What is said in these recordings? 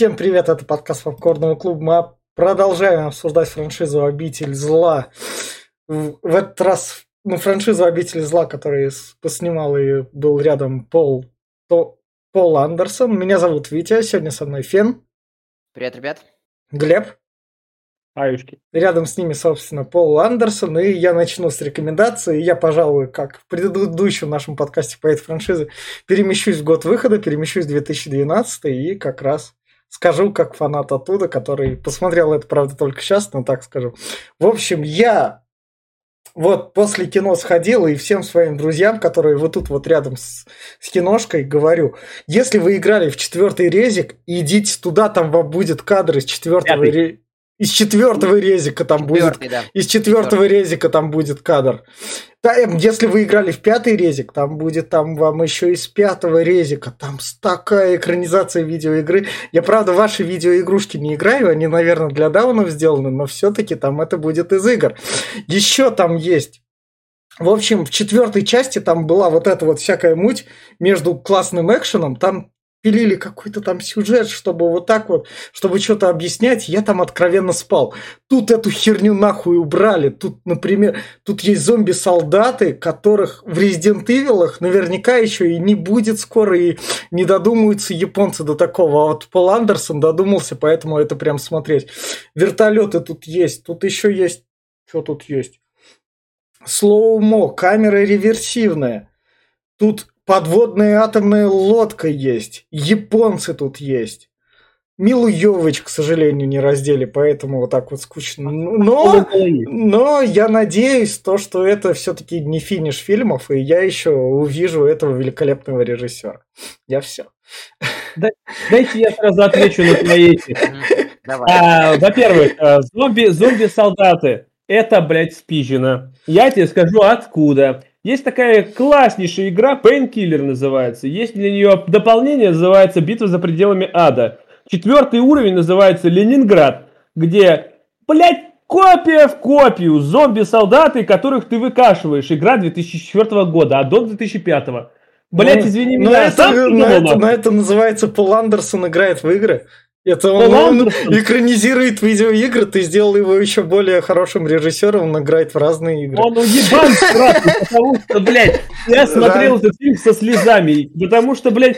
Всем привет, это подкаст Попкорнового клуба. Мы продолжаем обсуждать франшизу «Обитель зла». В этот раз франшизу «Обитель зла», которую поснимал и был рядом Пол Андерсон. Меня зовут Витя, сегодня со мной Фен. Привет, ребят. Глеб. Аюшки. Рядом с ними, собственно, Пол Андерсон. И я начну с рекомендаций. Я, пожалуй, как в предыдущем нашем подкасте по этой франшизе, перемещусь в год выхода, перемещусь в 2012 и как раз... Скажу, как фанат оттуда, который посмотрел это, правда, только сейчас, но так скажу. В общем, я вот после кино сходил и всем своим друзьям, которые вот тут вот рядом с киношкой, говорю, если вы играли в четвертый резик, идите туда, там вам будет кадр из четвертого резика. Из четвертого резика там будет кадр. Да, если вы играли в пятый резик, там будет там вам еще из пятого резика. Там такая экранизация видеоигры. Я, правда, ваши видеоигрушки не играю. Они, наверное, для даунов сделаны, но все-таки там это будет из игр. Еще там есть. В общем, в четвертой части там была вот эта вот всякая муть между классным экшеном. Там пилили какой-то там сюжет, чтобы вот так вот, чтобы что-то объяснять, я там откровенно спал. Тут эту херню нахуй убрали. Тут, например, тут есть зомби-солдаты, которых в Resident Evil наверняка еще и не будет скоро, и не додумаются японцы до такого. А вот Пол Андерсон додумался, поэтому это прям смотреть. Вертолеты тут есть, тут еще есть... Что тут есть? Слоумо, камера реверсивная. Тут... Подводная атомная лодка есть. Японцы тут есть. Милу Йовович, к сожалению, не раздели, поэтому вот так вот скучно. Но я надеюсь, то, что это все-таки не финиш фильмов, и я еще увижу этого великолепного режиссера. Я все. Дайте я сразу отвечу на твои. Во-первых, зомби-солдаты. Это, блядь, спизжено. Я тебе скажу, откуда. Есть такая класснейшая игра, Painkiller называется. Есть для нее дополнение, называется «Битва за пределами ада». Четвертый уровень называется «Ленинград», где, блядь, копия в копию зомби-солдаты, которых ты выкашиваешь. Игра 2004 года, аддон 2005. Блядь, извини меня, это называется «Пол Андерсон играет в игры». Это он экранизирует видеоигры, ты сделал его еще более хорошим режиссером, он играет в разные игры. Он уебан сразу, потому что, блядь, я смотрел этот фильм со слезами, потому что, блядь,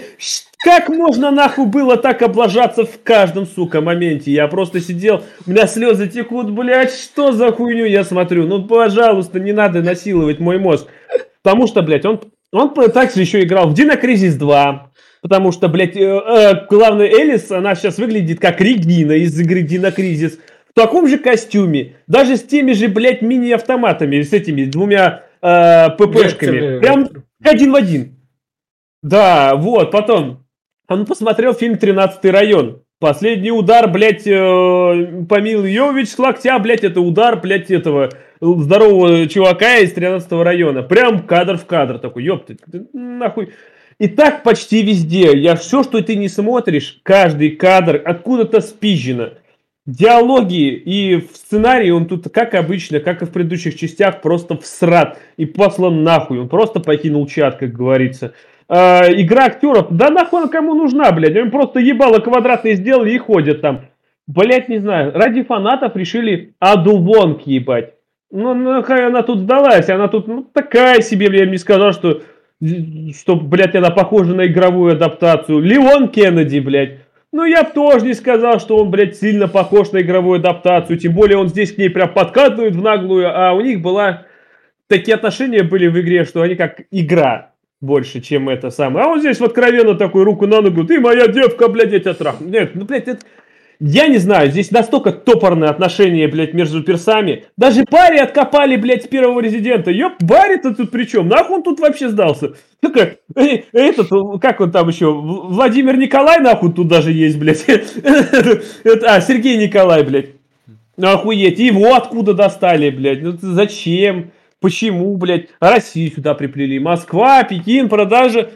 как можно нахуй было так облажаться в каждом, сука, моменте? Я просто сидел, у меня слезы текут, блядь, что за хуйню я смотрю? Ну, пожалуйста, не надо насиловать мой мозг. Потому что, блядь, он также еще играл в Dino Crisis 2. Потому что, блядь, главная Элис, она сейчас выглядит как Регина из игры Dino Crisis. В таком же костюме. Даже с теми же, блядь, мини-автоматами. С этими двумя ППшками. Прям один в один. Да, вот, потом. Он посмотрел фильм «13-й район». Последний удар, блядь, Миле Йовович с локтя, блядь, это удар, блядь, этого здорового чувака из 13-го района. Прям кадр в кадр такой, ёпта, нахуй... И так почти везде. Я все, что ты не смотришь, каждый кадр откуда-то спизжено. Диалоги и в сценарии он тут, как обычно, как и в предыдущих частях, просто всрат и послан нахуй. Он просто покинул чат, как говорится. Игра актеров, да нахуй кому нужна, блядь. Им просто ебало квадратные сделали и ходят там. Блядь, не знаю. Ради фанатов решили Аду Вонг ебать. Ну, нахуй она тут сдалась. Она тут, ну, такая себе, блядь, мне сказал, что, блядь, она похожа на игровую адаптацию. Леон Кеннеди, блядь. Ну, я бы тоже не сказал, что он, блядь, сильно похож на игровую адаптацию. Тем более, он здесь к ней прям подкатывает в наглую. А у них была... Такие отношения были в игре, что они как игра больше, чем это самое. А он здесь в откровенно такой руку на ногу. Ты моя девка, блядь, я тебя трахну. Нет, ну, блядь, это... Я не знаю, здесь настолько топорное отношение, блядь, между персами. Даже Барри откопали, блядь, с первого резидента. Ёп, Барри-то тут при чем? Нахуй он тут вообще сдался? Только этот, как он там еще? Владимир Николай, нахуй, тут даже есть, блядь. А, Сергей Николай, блядь. Охуеть, его откуда достали, блядь? Ну зачем? Почему, блядь? Россию сюда приплели. Москва, Пекин, продажа.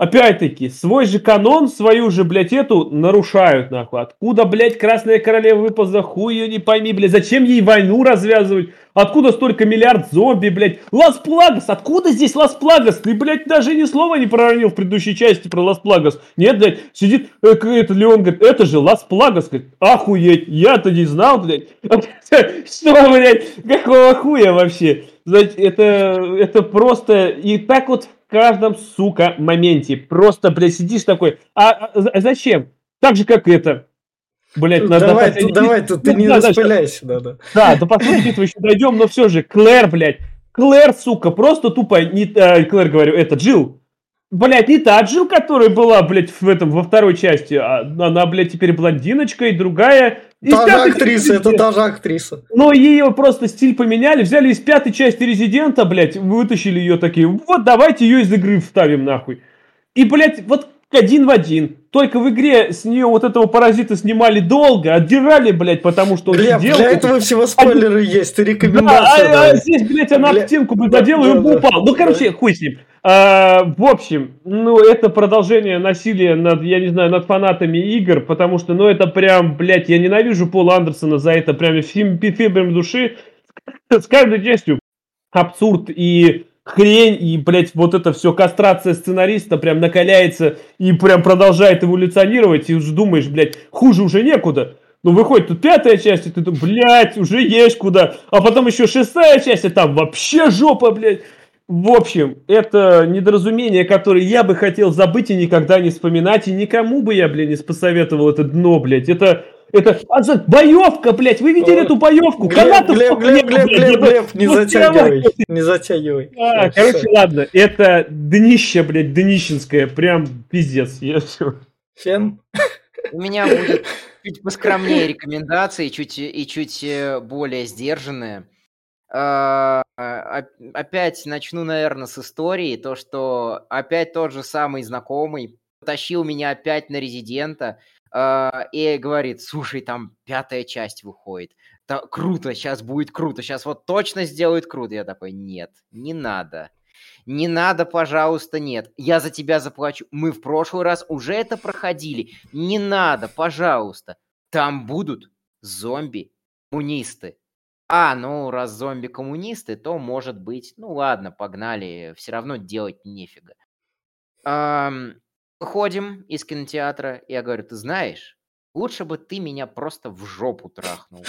Опять-таки, свой же канон, свою же, блядь, эту нарушают, нахуй. Откуда, блядь, Красная Королева выползла, хуй ее не пойми, блядь. Зачем ей войну развязывать? Откуда столько миллиард зомби, блядь? Лас Плагас, откуда здесь Лас Плагас? Ты, блядь, даже ни слова не проронил в предыдущей части про Лас Плагас. Нет, блядь, сидит, Леон говорит, это же Лас Плагас. Говорит, охуеть, я-то не знал, блядь. Что, блядь, какого хуя вообще? Значит, это просто... И так вот... В каждом, сука, моменте. Просто, блядь, сидишь такой, а зачем? Так же, как это. Блядь, надо... Давай, ты не распыляйся. Да. Да, до последнего еще дойдем, но все же, Клэр, блядь. Клэр, сука, просто тупо, Клэр, говорю, это Джилл. Блядь, не та Джилл, которая была, блядь, во второй части. Она, блядь, теперь блондиночка и другая... Это та же актриса. Но ее просто стиль поменяли, взяли из пятой части Резидента, блядь, вытащили ее такие, вот давайте ее из игры вставим, нахуй. И, блядь, вот один в один. Только в игре с нее вот этого паразита снимали долго, отдирали, блядь, потому что он сидел... Для этого всего спойлеры есть, и рекомендации. А здесь, блядь, она в стенку бы доделала и упала. Ну, короче, хуй с ним. В общем, ну, это продолжение насилия над, я не знаю, над фанатами игр, потому что, ну, это прям, блядь, я ненавижу Пола Андерсона за это, прям фибрами души, с каждой частью абсурд и хрень, и, блядь, вот это все, кастрация сценариста прям накаляется и прям продолжает эволюционировать, и уже думаешь, блядь, хуже уже некуда. Ну, выходит тут пятая часть, и ты думаешь, блядь, уже есть куда, а потом еще шестая часть, и там вообще жопа, блядь. В общем, это недоразумение, которое я бы хотел забыть и никогда не вспоминать, и никому бы я, блядь, не посоветовал это дно, блядь. Это боевка, блядь, вы видели эту боевку? Глеб, не затягивай. Короче, ладно, это днище, блядь, днищенское, прям пиздец. Я все. Фен? У меня будет чуть поскромнее рекомендации, чуть более сдержанные. Опять начну, наверное, с истории, то, что опять тот же самый знакомый потащил меня опять на Резидента и говорит, слушай, там пятая часть выходит, круто, сейчас будет круто, сейчас вот точно сделают круто. Я такой, нет, не надо, пожалуйста, нет, я за тебя заплачу, мы в прошлый раз уже это проходили, не надо, пожалуйста, там будут зомби-коммунисты. Раз зомби-коммунисты, то, может быть, ну ладно, погнали, все равно делать нефига. Выходим из кинотеатра, я говорю, ты знаешь, лучше бы ты меня просто в жопу трахнул,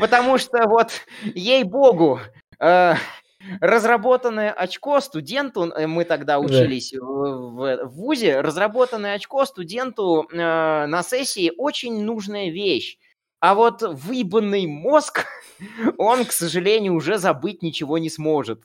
потому что вот, ей-богу, разработанное очко студенту, мы тогда учились в вузе, разработанное очко студенту на сессии очень нужная вещь. А вот выебанный мозг, он, к сожалению, уже забыть ничего не сможет.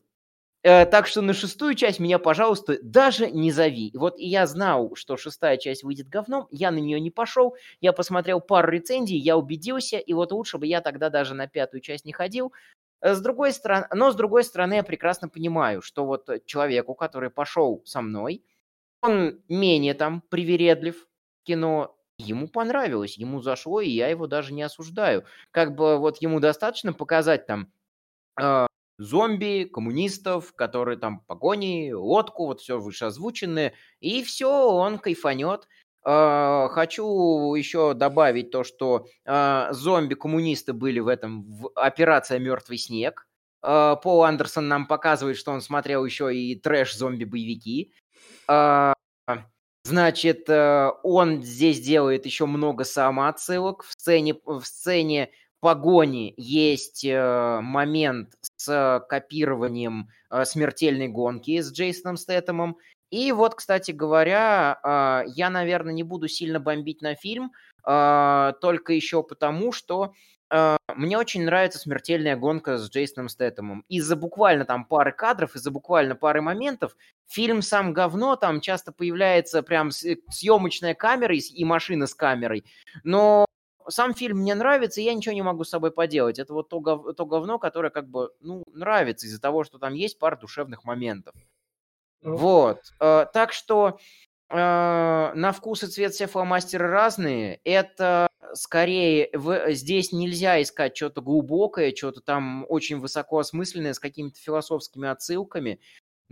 Так что на шестую часть меня, пожалуйста, даже не зови. Вот и я знал, что шестая часть выйдет говном, я на нее не пошел, я посмотрел пару рецензий, я убедился, и вот лучше бы я тогда даже на пятую часть не ходил. С другой стороны, я прекрасно понимаю, что вот человеку, который пошел со мной, он менее там привередлив к кино, ему понравилось, ему зашло, и я его даже не осуждаю. Как бы вот ему достаточно показать там зомби, коммунистов, которые там погони, лодку, вот все вышеозвученное, и все, он кайфанет. Хочу еще добавить то, что зомби-коммунисты были в этом в «Операция Мертвый снег». Пол Андерсон нам показывает, что он смотрел еще и трэш-зомби-боевики. Значит, он здесь делает еще много самоотсылок. В сцене погони есть момент с копированием «Смертельной гонки» с Джейсоном Стэтхэмом. И вот, кстати говоря, я, наверное, не буду сильно бомбить на фильм, только еще потому, что мне очень нравится «Смертельная гонка» с Джейсоном Стэтхэмом. Из-за буквально там пары кадров, из-за буквально пары моментов фильм сам говно, там часто появляется прям съемочная камера и машина с камерой. Но сам фильм мне нравится, и я ничего не могу с собой поделать. Это вот то говно, которое как бы, ну, нравится из-за того, что там есть пара душевных моментов. Вот. Так что на вкус и цвет все фломастеры разные. Это... Скорее, здесь нельзя искать что-то глубокое, что-то там очень высокоосмысленное с какими-то философскими отсылками.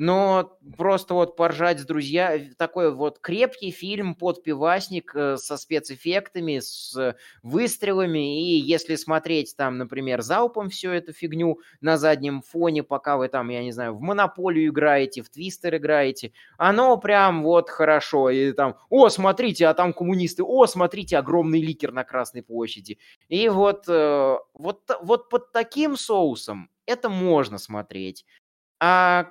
Но просто вот поржать с друзьями, такой вот крепкий фильм под пивасник со спецэффектами, с выстрелами, и если смотреть там, например, залпом всю эту фигню на заднем фоне, пока вы там, я не знаю, в Монополию играете, в Твистер играете, оно прям вот хорошо, и там, о, смотрите, а там коммунисты, о, смотрите, огромный ликер на Красной площади, и вот под таким соусом это можно смотреть. А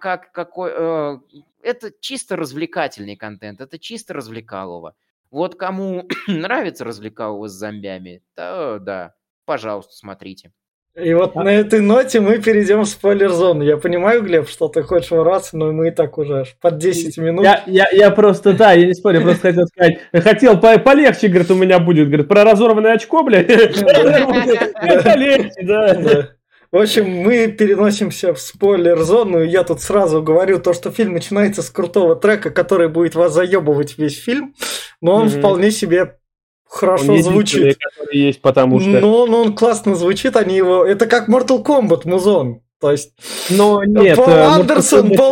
это чисто развлекательный контент, это чисто развлекалово. Вот кому нравится развлекалово с зомбями, то да, пожалуйста, смотрите. И вот на этой ноте мы перейдем в спойлер-зону. Я понимаю, Глеб, что ты хочешь ворваться, но мы и так уже под 10 минут. Я просто, да, я не спорю, просто хотел сказать, хотел полегче, говорит, у меня будет, говорит, про разорванное очко, блядь. Это легче, да. В общем, мы переносимся в спойлер-зону, и я тут сразу говорю то, что фильм начинается с крутого трека, который будет вас заебывать весь фильм, но он вполне себе хорошо звучит. Есть, потому что... но он классно звучит, они его... Это как Mortal Kombat, музон. То есть Пол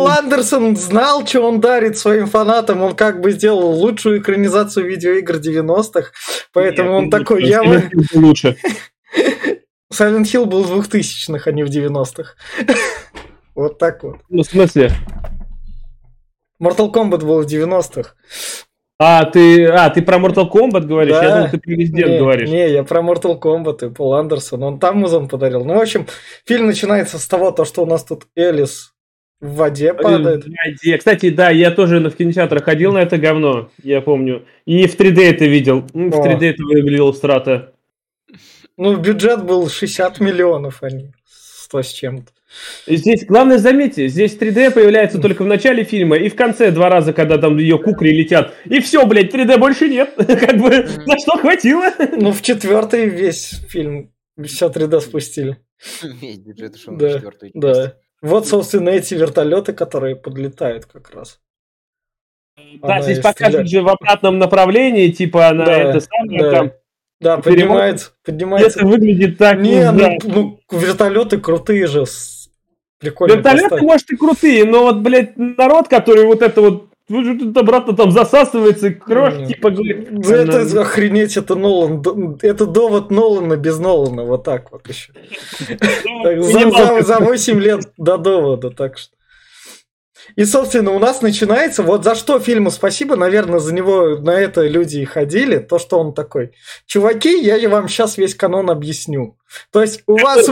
Андерсон знал, что он дарит своим фанатам. Он как бы сделал лучшую экранизацию видеоигр 90-х, поэтому нет, он такой... Лучше. Silent Hill был в 2000-х, а не в 90-х. Вот так вот. Ну, в смысле? Mortal Kombat был в 90-х. Ты про Mortal Kombat говоришь? Да. Я думал, ты про Resident говоришь. Не, я про Mortal Kombat и Пол Андерсон. Он там музон подарил. Ну, в общем, фильм начинается с того, что у нас тут Элис в воде падает. Кстати, да, я тоже в кинотеатр ходил на это говно, я помню. И в 3D это видел. В 3D это выглядело страта. Ну, бюджет был 60 миллионов, а не 100 с чем-то. Здесь, главное, заметьте, здесь 3D появляется только в начале фильма и в конце два раза, когда там ее кукри летят. И все, блядь, 3D больше нет. Как бы, на что хватило? Ну, в четвертый весь фильм все 3D спустили. Весь бюджет ушел на четвертую часть. Да. Вот, собственно, эти вертолеты, которые подлетают как раз. Да, здесь показывают же в обратном направлении, типа она это самое там... Да, поднимается. Это выглядит так. Вертолеты крутые же. Прикольно. Вертолеты, поставить. Может, и крутые, но вот, блядь, народ, который вот это вот обратно там засасывается, кровь, типа, говорит. Это охренеть, это Нолан. Это довод Нолана без Нолана. Вот так вот еще. За 8 лет до довода, так что. И, собственно, у нас начинается, вот за что фильму спасибо, наверное, за него на это люди и ходили, то, что он такой, чуваки, я вам сейчас весь канон объясню. То есть у вас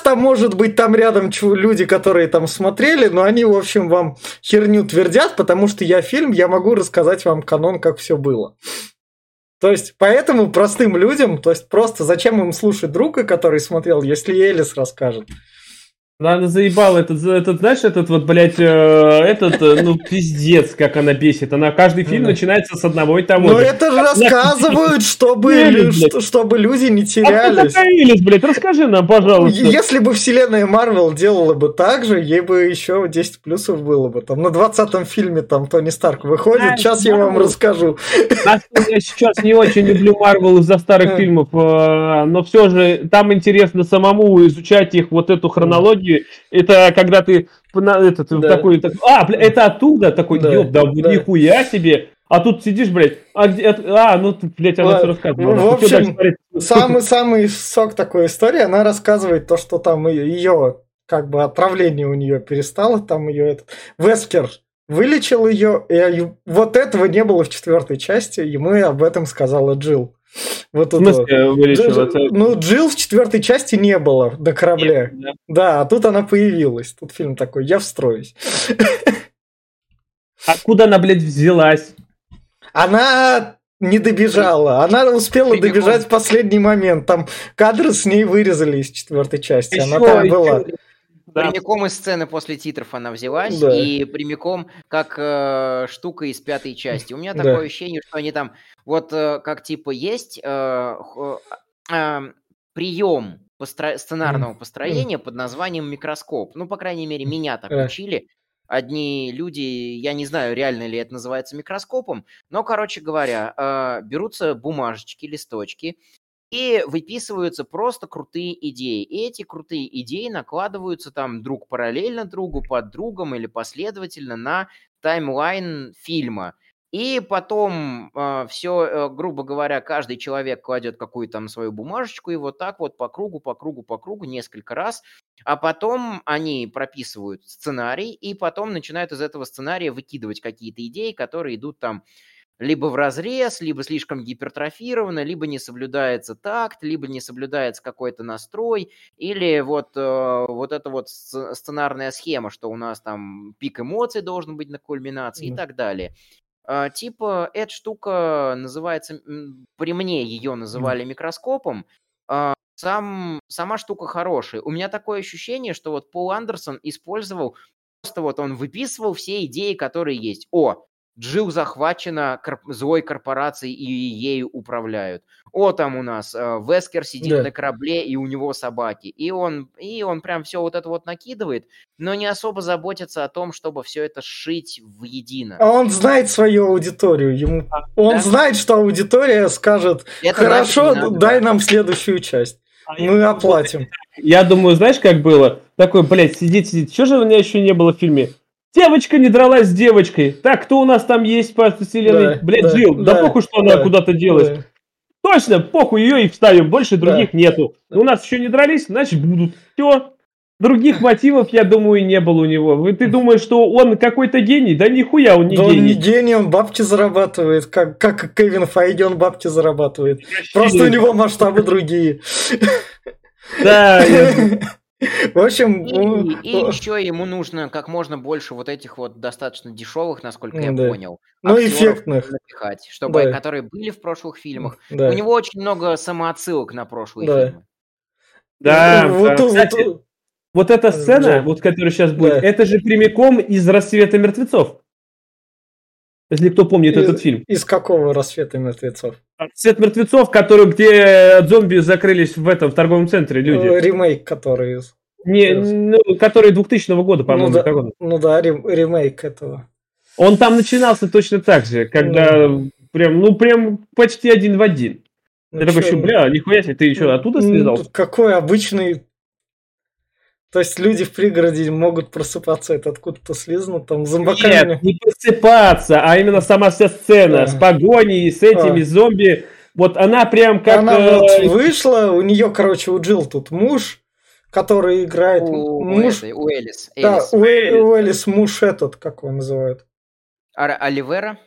там, может быть, там рядом люди, которые там смотрели, но они, в общем, вам херню твердят, потому что я могу рассказать вам канон, как все было. То есть, поэтому простым людям, то есть, просто зачем им слушать друга, который смотрел, если Элис расскажет. Она заебала, пиздец, как она бесит. Она каждый фильм начинается с одного и того же. Но это же рассказывают, чтобы люди не терялись. А кто такая Элис, блядь? Расскажи нам, пожалуйста. Если бы вселенная Марвел делала бы так же, ей бы еще 10 плюсов было бы. Там на 20-м фильме там Тони Старк выходит, сейчас я вам расскажу. Я сейчас не очень люблю Марвел из-за старых фильмов, но все же там интересно самому изучать их, вот эту хронологию. Это когда ты такой... это оттуда такой, нихуя себе. А тут сидишь, блядь, она все рассказывала. В общем, самый сок такой истории, она рассказывает то, что там ее, как бы, отравление у нее перестало, там ее Вескер вылечил ее, и вот этого не было в четвертой части, ему об этом сказала Джилл. Вот в смысле вылечила? Джилл в четвертой части не было до корабля. Нет, да, а тут она появилась. Тут фильм такой, я встроюсь. Откуда она, блядь, взялась? Она не добежала. Она успела добежать в последний момент. Там кадры с ней вырезали из четвертой части. Она там была. Прямиком из сцены после титров она взялась, и прямиком как штука из пятой части. У меня такое ощущение, что они там, есть прием сценарного построения под названием микроскоп. Ну, по крайней мере, меня так учили. Одни люди, я не знаю, реально ли это называется микроскопом, но, короче говоря, берутся бумажечки, листочки, И выписываются просто крутые идеи. И эти крутые идеи накладываются там друг параллельно другу, под другом или последовательно на таймлайн фильма. И потом все, грубо говоря, каждый человек кладет какую-то там свою бумажечку, и вот так вот по кругу несколько раз. А потом они прописывают сценарий, и потом начинают из этого сценария выкидывать какие-то идеи, которые идут там либо вразрез, либо слишком гипертрофировано, либо не соблюдается такт, либо не соблюдается какой-то настрой, или вот эта вот сценарная схема, что у нас там пик эмоций должен быть на кульминации и так далее. Типа эта штука называется, при мне ее называли микроскопом, сама штука хорошая. У меня такое ощущение, что вот Пол Андерсон использовал, просто вот он выписывал все идеи, которые есть. О, Джилл захвачена злой корпорацией и ею управляют. О, там у нас Вескер сидит на корабле, и у него собаки. И он прям все вот это вот накидывает, но не особо заботится о том, чтобы все это сшить воедино. А он знает свою аудиторию. Он знает, что аудитория скажет, это хорошо, дай нам следующую часть. Мы оплатим. Я думаю, знаешь, как было? Такой, блядь, сидит. Чего же у меня еще не было в фильме? Девочка не дралась с девочкой. Так, кто у нас там есть по вселенной? Джилл. Да похуй, что она куда-то делась. Точно, похуй, ее и вставим. Больше других нету. У нас еще не дрались, значит будут. Все. Других мотивов, я думаю, не было у него. Ты думаешь, что он какой-то гений? Да нихуя он не гений. Да он не гений, он бабки зарабатывает. Как Кевин Файги, он бабки зарабатывает. Просто у него масштабы другие. Да, в общем, и еще ему нужно как можно больше вот этих вот достаточно дешевых, насколько я понял, эффектных напихать, чтобы которые были в прошлых фильмах. У него очень много самоотсылок на прошлые фильмы. Да, кстати, вот эта сцена, вот которая сейчас будет, это же прямиком из «Рассвета мертвецов». Если кто помнит этот фильм. Из какого «Рассвета мертвецов»? «Рассвет мертвецов», который, где зомби закрылись в торговом центре люди. Ремейк, который... который 2000 года, по-моему. Ремейк этого. Он там начинался точно так же, когда прям почти один в один. Ты такой, нихуя себе, ты еще оттуда слезал? Какой обычный... То есть люди в пригороде могут просыпаться, это откуда-то слезно, там зомбаками. Нет, не просыпаться, а именно сама вся сцена с погоней, с этими зомби. Вот она прям как... Она вот вышла, у нее, у Джилл тут муж, который играет... У Элис. Да, у Элис муж как его называют? Оливера?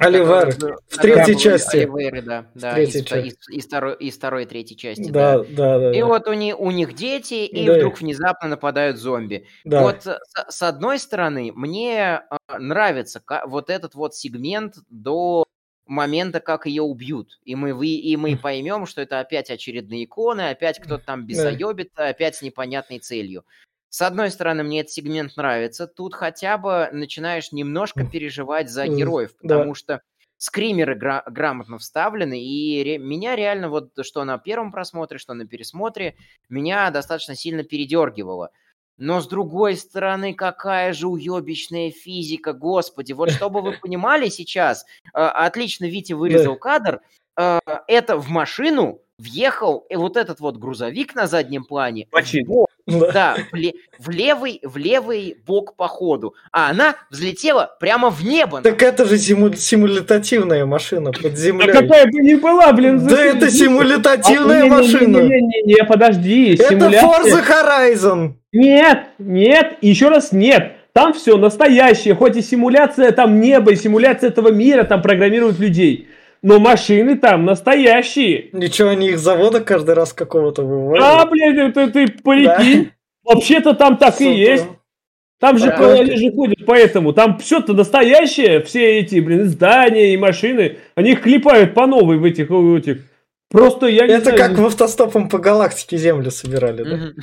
Оливер. В третьей части. Оливеры, да. В третьей части. Из второй и третьей части. Да. И вот у них дети, и вдруг внезапно нападают зомби. Да. Вот с одной стороны, мне нравится вот этот вот сегмент до момента, как ее убьют. И мы поймем, что это опять очередные клоны, опять кто-то там бесоебит, опять с непонятной целью. С одной стороны, мне этот сегмент нравится. Тут хотя бы начинаешь немножко переживать за героев, потому что скримеры грамотно вставлены, и меня реально вот что на первом просмотре, что на пересмотре, меня достаточно сильно передергивало. Но с другой стороны, какая же уебищная физика, господи. Вот чтобы вы понимали сейчас, отлично Витя вырезал кадр, это в машину въехал вот этот вот грузовик на заднем плане. В левый бок по ходу. А она взлетела прямо в небо. Так это же симулятивная машина под землей. Да какая бы ни была, блин. Да это симулятивная машина. Не, подожди. Это Forza Horizon. Нет, еще раз нет. Там все настоящее. Хоть и симуляция там неба, и симуляция этого мира, там программируют людей. Но машины там настоящие. Ничего, они их завода каждый раз какого-то выводят. Да, блядь, это ты прикинь. Да. Вообще-то там так и есть. Там же люди ходят, поэтому там все-то настоящее. Все эти, здания и машины, они их клепают по новой в этих. Просто я не знаю. Это как в автостопом по галактике землю собирали,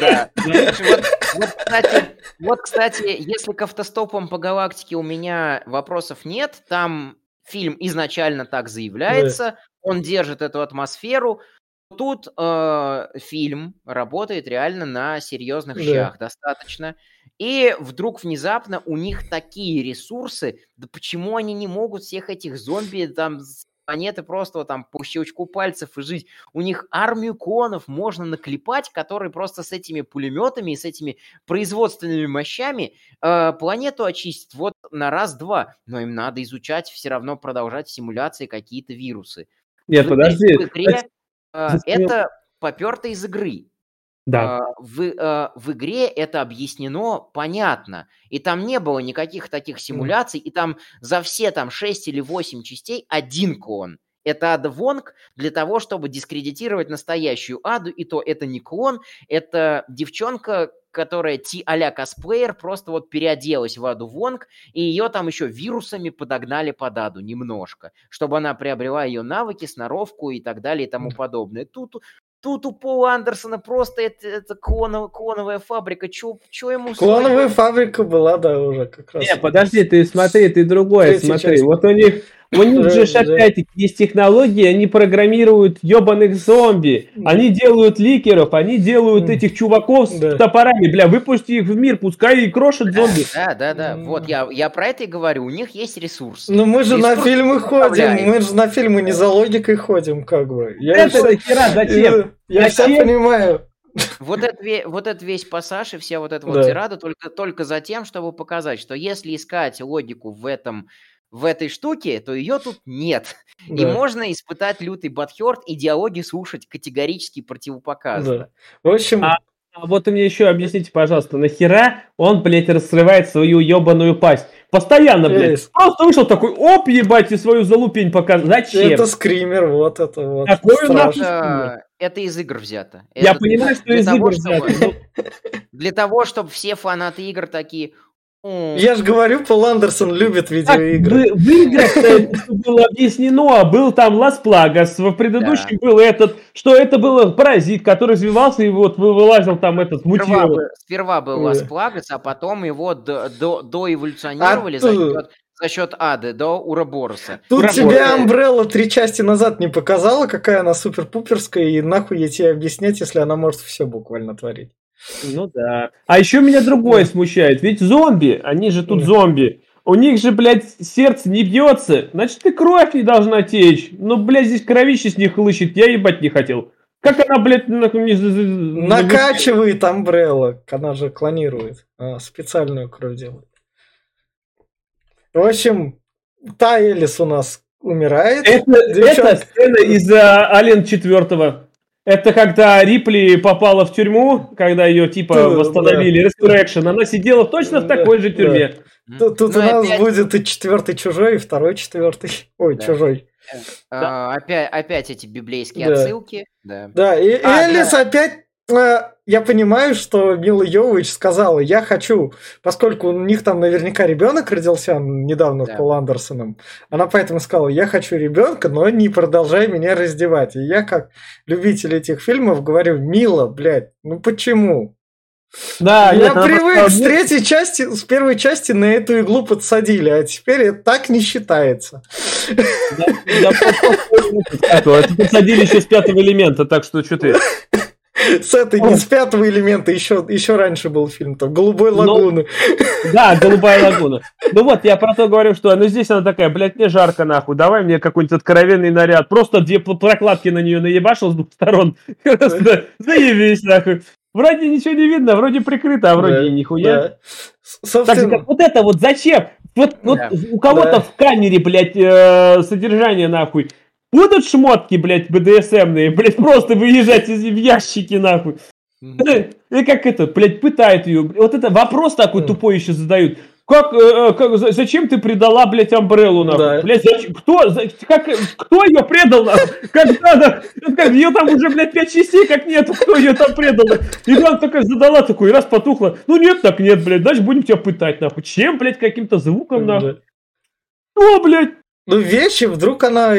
да? Да. Вот, кстати, если к автостопам по галактике у меня вопросов нет, там... Фильм изначально так заявляется, он держит эту атмосферу. Тут фильм работает реально на серьезных щах достаточно. И вдруг внезапно у них такие ресурсы, да почему они не могут всех этих зомби там планеты просто там по щелчку пальцев и жить. У них армию клонов можно наклепать, которые просто с этими пулеметами и с этими производственными мощами планету очистят вот на раз-два. Но им надо изучать, все равно продолжать симуляции какие-то вирусы. Нет, подожди. В игре это попёрто из игры. Да. В игре это объяснено понятно, и там не было никаких таких симуляций, и там за все там 6 или 8 частей один клон. Это Ада Вонг для того, чтобы дискредитировать настоящую Аду, и то это не клон, это девчонка, которая а-ля косплеер просто вот переоделась в Аду Вонг, и ее там еще вирусами подогнали под Аду немножко, чтобы она приобрела ее навыки, сноровку и так далее и тому подобное. Тут у Пола Андерсона просто это клоновая фабрика. Чё ему... Клоновая фабрика была, да, уже как раз. Не, подожди, ты смотри, ты другое смотри. Сейчас... Вот у них же опять-таки есть технологии, они программируют ёбаных зомби, они делают ликеров, они делают этих чуваков с топорами, бля, выпусти их в мир, пускай и крошат зомби. Да, вот я про это и говорю, у них есть ресурс. Но мы же на фильмы ходим, не за логикой ходим, как бы. Это хера, зачем? Я все понимаю. Вот этот весь пассаж и вся вот эта вот тирада только за тем, чтобы показать, что если искать логику в этой штуке, то ее тут нет. Да. И можно испытать лютый бадхёрд, и диалоги слушать категорически противопоказано. Да. В общем... А вот мне еще объясните, пожалуйста, нахера он, блядь, рассрывает свою ебаную пасть? Постоянно, блядь. Есть. Просто вышел такой, оп, ебать, и свою залупень показал. Зачем? Это скример, вот это вот. Такой нахуй скример. Это из игр взято. Я понимаю, что из игр взято. Для того, чтобы все фанаты игр такие... Я же говорю, Пол Андерсон любит видеоигры. В играх было объяснено, был там Лас Плагас, в предыдущем был этот, что это был паразит, который развивался и вот вылазил там этот мутировал. Сперва был Лас Плагас, а потом его доэволюционировали за счет Ады до Урабороса. Тебе Амбрелла 3 части назад не показала, какая она супер-пуперская, и нахуй я тебе объяснять, если она может все буквально творить. Ну да. А еще меня другое смущает. Ведь зомби, они же тут зомби. У них же, блядь, сердце не бьется. Значит, и кровь не должна течь. Но, блядь, здесь кровище с них хлыщет. Я ебать не хотел. Как она, блядь, накачивает Амбрелла. Она же клонирует. Специальную кровь делает. В общем, та Элис у нас умирает. Это сцена из Ален 4-го. Это когда Рипли попала в тюрьму, когда ее типа восстановили, Resurrection, она сидела точно в такой же тюрьме. Да. Тут у нас опять... будет и 4-й чужой, и 2-й 4-й. Ой, чужой. Да. Опять эти библейские отсылки. Да, и Элис опять... Я понимаю, что Мила Йовович сказала, я хочу, поскольку у них там наверняка ребенок родился недавно с Пол Андерсоном, она поэтому сказала, я хочу ребенка, но не продолжай меня раздевать. И я, как любитель этих фильмов, говорю, Мила, блядь, ну почему? Да, я привык с третьей части, с первой части на эту иглу подсадили, а теперь это так не считается. Я просто подсадили еще с пятого элемента, так что что ты... С пятого элемента еще раньше был фильм там «Голубой лагуны». Да, «Голубая лагуна». Ну вот, я про то говорю, что здесь она такая, блядь, мне жарко нахуй, давай мне какой-нибудь откровенный наряд. Просто 2 прокладки на нее наебашил с 2 сторон. Просто заебись нахуй. Вроде ничего не видно, вроде прикрыто, а вроде и нихуя. Так, вот это вот зачем? Вот у кого-то в камере, блядь, содержание нахуй. Будут шмотки, блядь, БДСМные, блядь, просто выезжать из ящики, нахуй. И как это, блядь, пытают ее. Вот это вопрос такой тупой еще задают. Зачем ты предала, блядь, Амбреллу, нахуй? Да. Блядь, кто ее предал, нахуй? Когда, ее там уже, блядь, 5 частей как нету, кто ее там предал, нахуй? И она такая задала, такой, раз потухла. Ну нет, так нет, блядь, дальше будем тебя пытать, нахуй. Чем, блядь, каким-то звуком, нахуй? О, блядь. Ну, вещи, вдруг она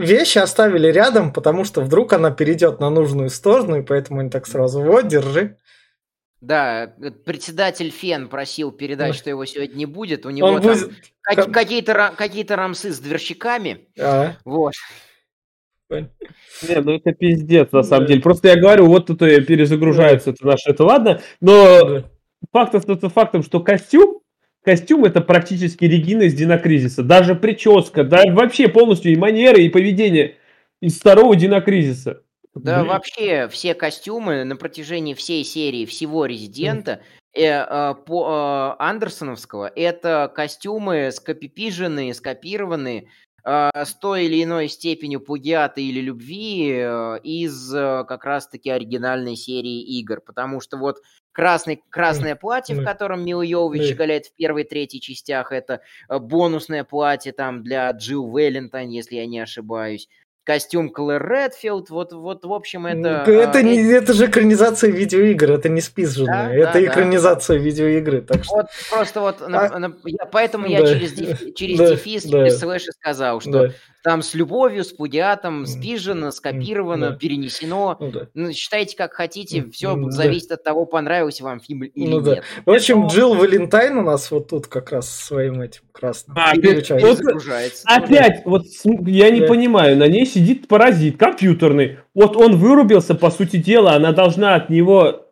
Вещи оставили рядом, потому что вдруг она перейдет на нужную сторону, и поэтому они так сразу, вот, держи. Да, председатель Фен просил передать, что его сегодня не будет. У него там какие-то рамсы с дверщиками. Вот. Не, ну это пиздец, на самом деле. Просто я говорю, вот тут перезагружаются это наши, это ладно. Но факт остается фактом, что костюм, костюм — это практически Регина из Dino Crisis. Даже прическа, да, вообще полностью и манеры, и поведение из второго Dino Crisis. Да, блин. Вообще все костюмы на протяжении всей серии всего Резидента андерсоновского — это костюмы скопипиженные, скопированные с той или иной степенью плагиата или любви из как раз-таки оригинальной серии игр. Потому что вот красное платье, в котором Мила Йовович щеголяет в первой и третьей частях, это бонусное платье там для Джилл Валентайн, если я не ошибаюсь. Костюм Клэр Редфилд, вот в общем, это... Это же экранизация видеоигр, это не списанное, это экранизация видеоигры, так что... Вот просто вот, поэтому я через дефис, через слэш и сказал, что там с любовью, с плагиатом, спижено, скопировано, перенесено, считайте как хотите, все зависит от того, понравился вам фильм или нет. В общем, Джилл Валентайн у нас вот тут как раз своим этим красным. Опять, вот я не понимаю, на ней сидит паразит компьютерный. Вот он вырубился, по сути дела, она должна от него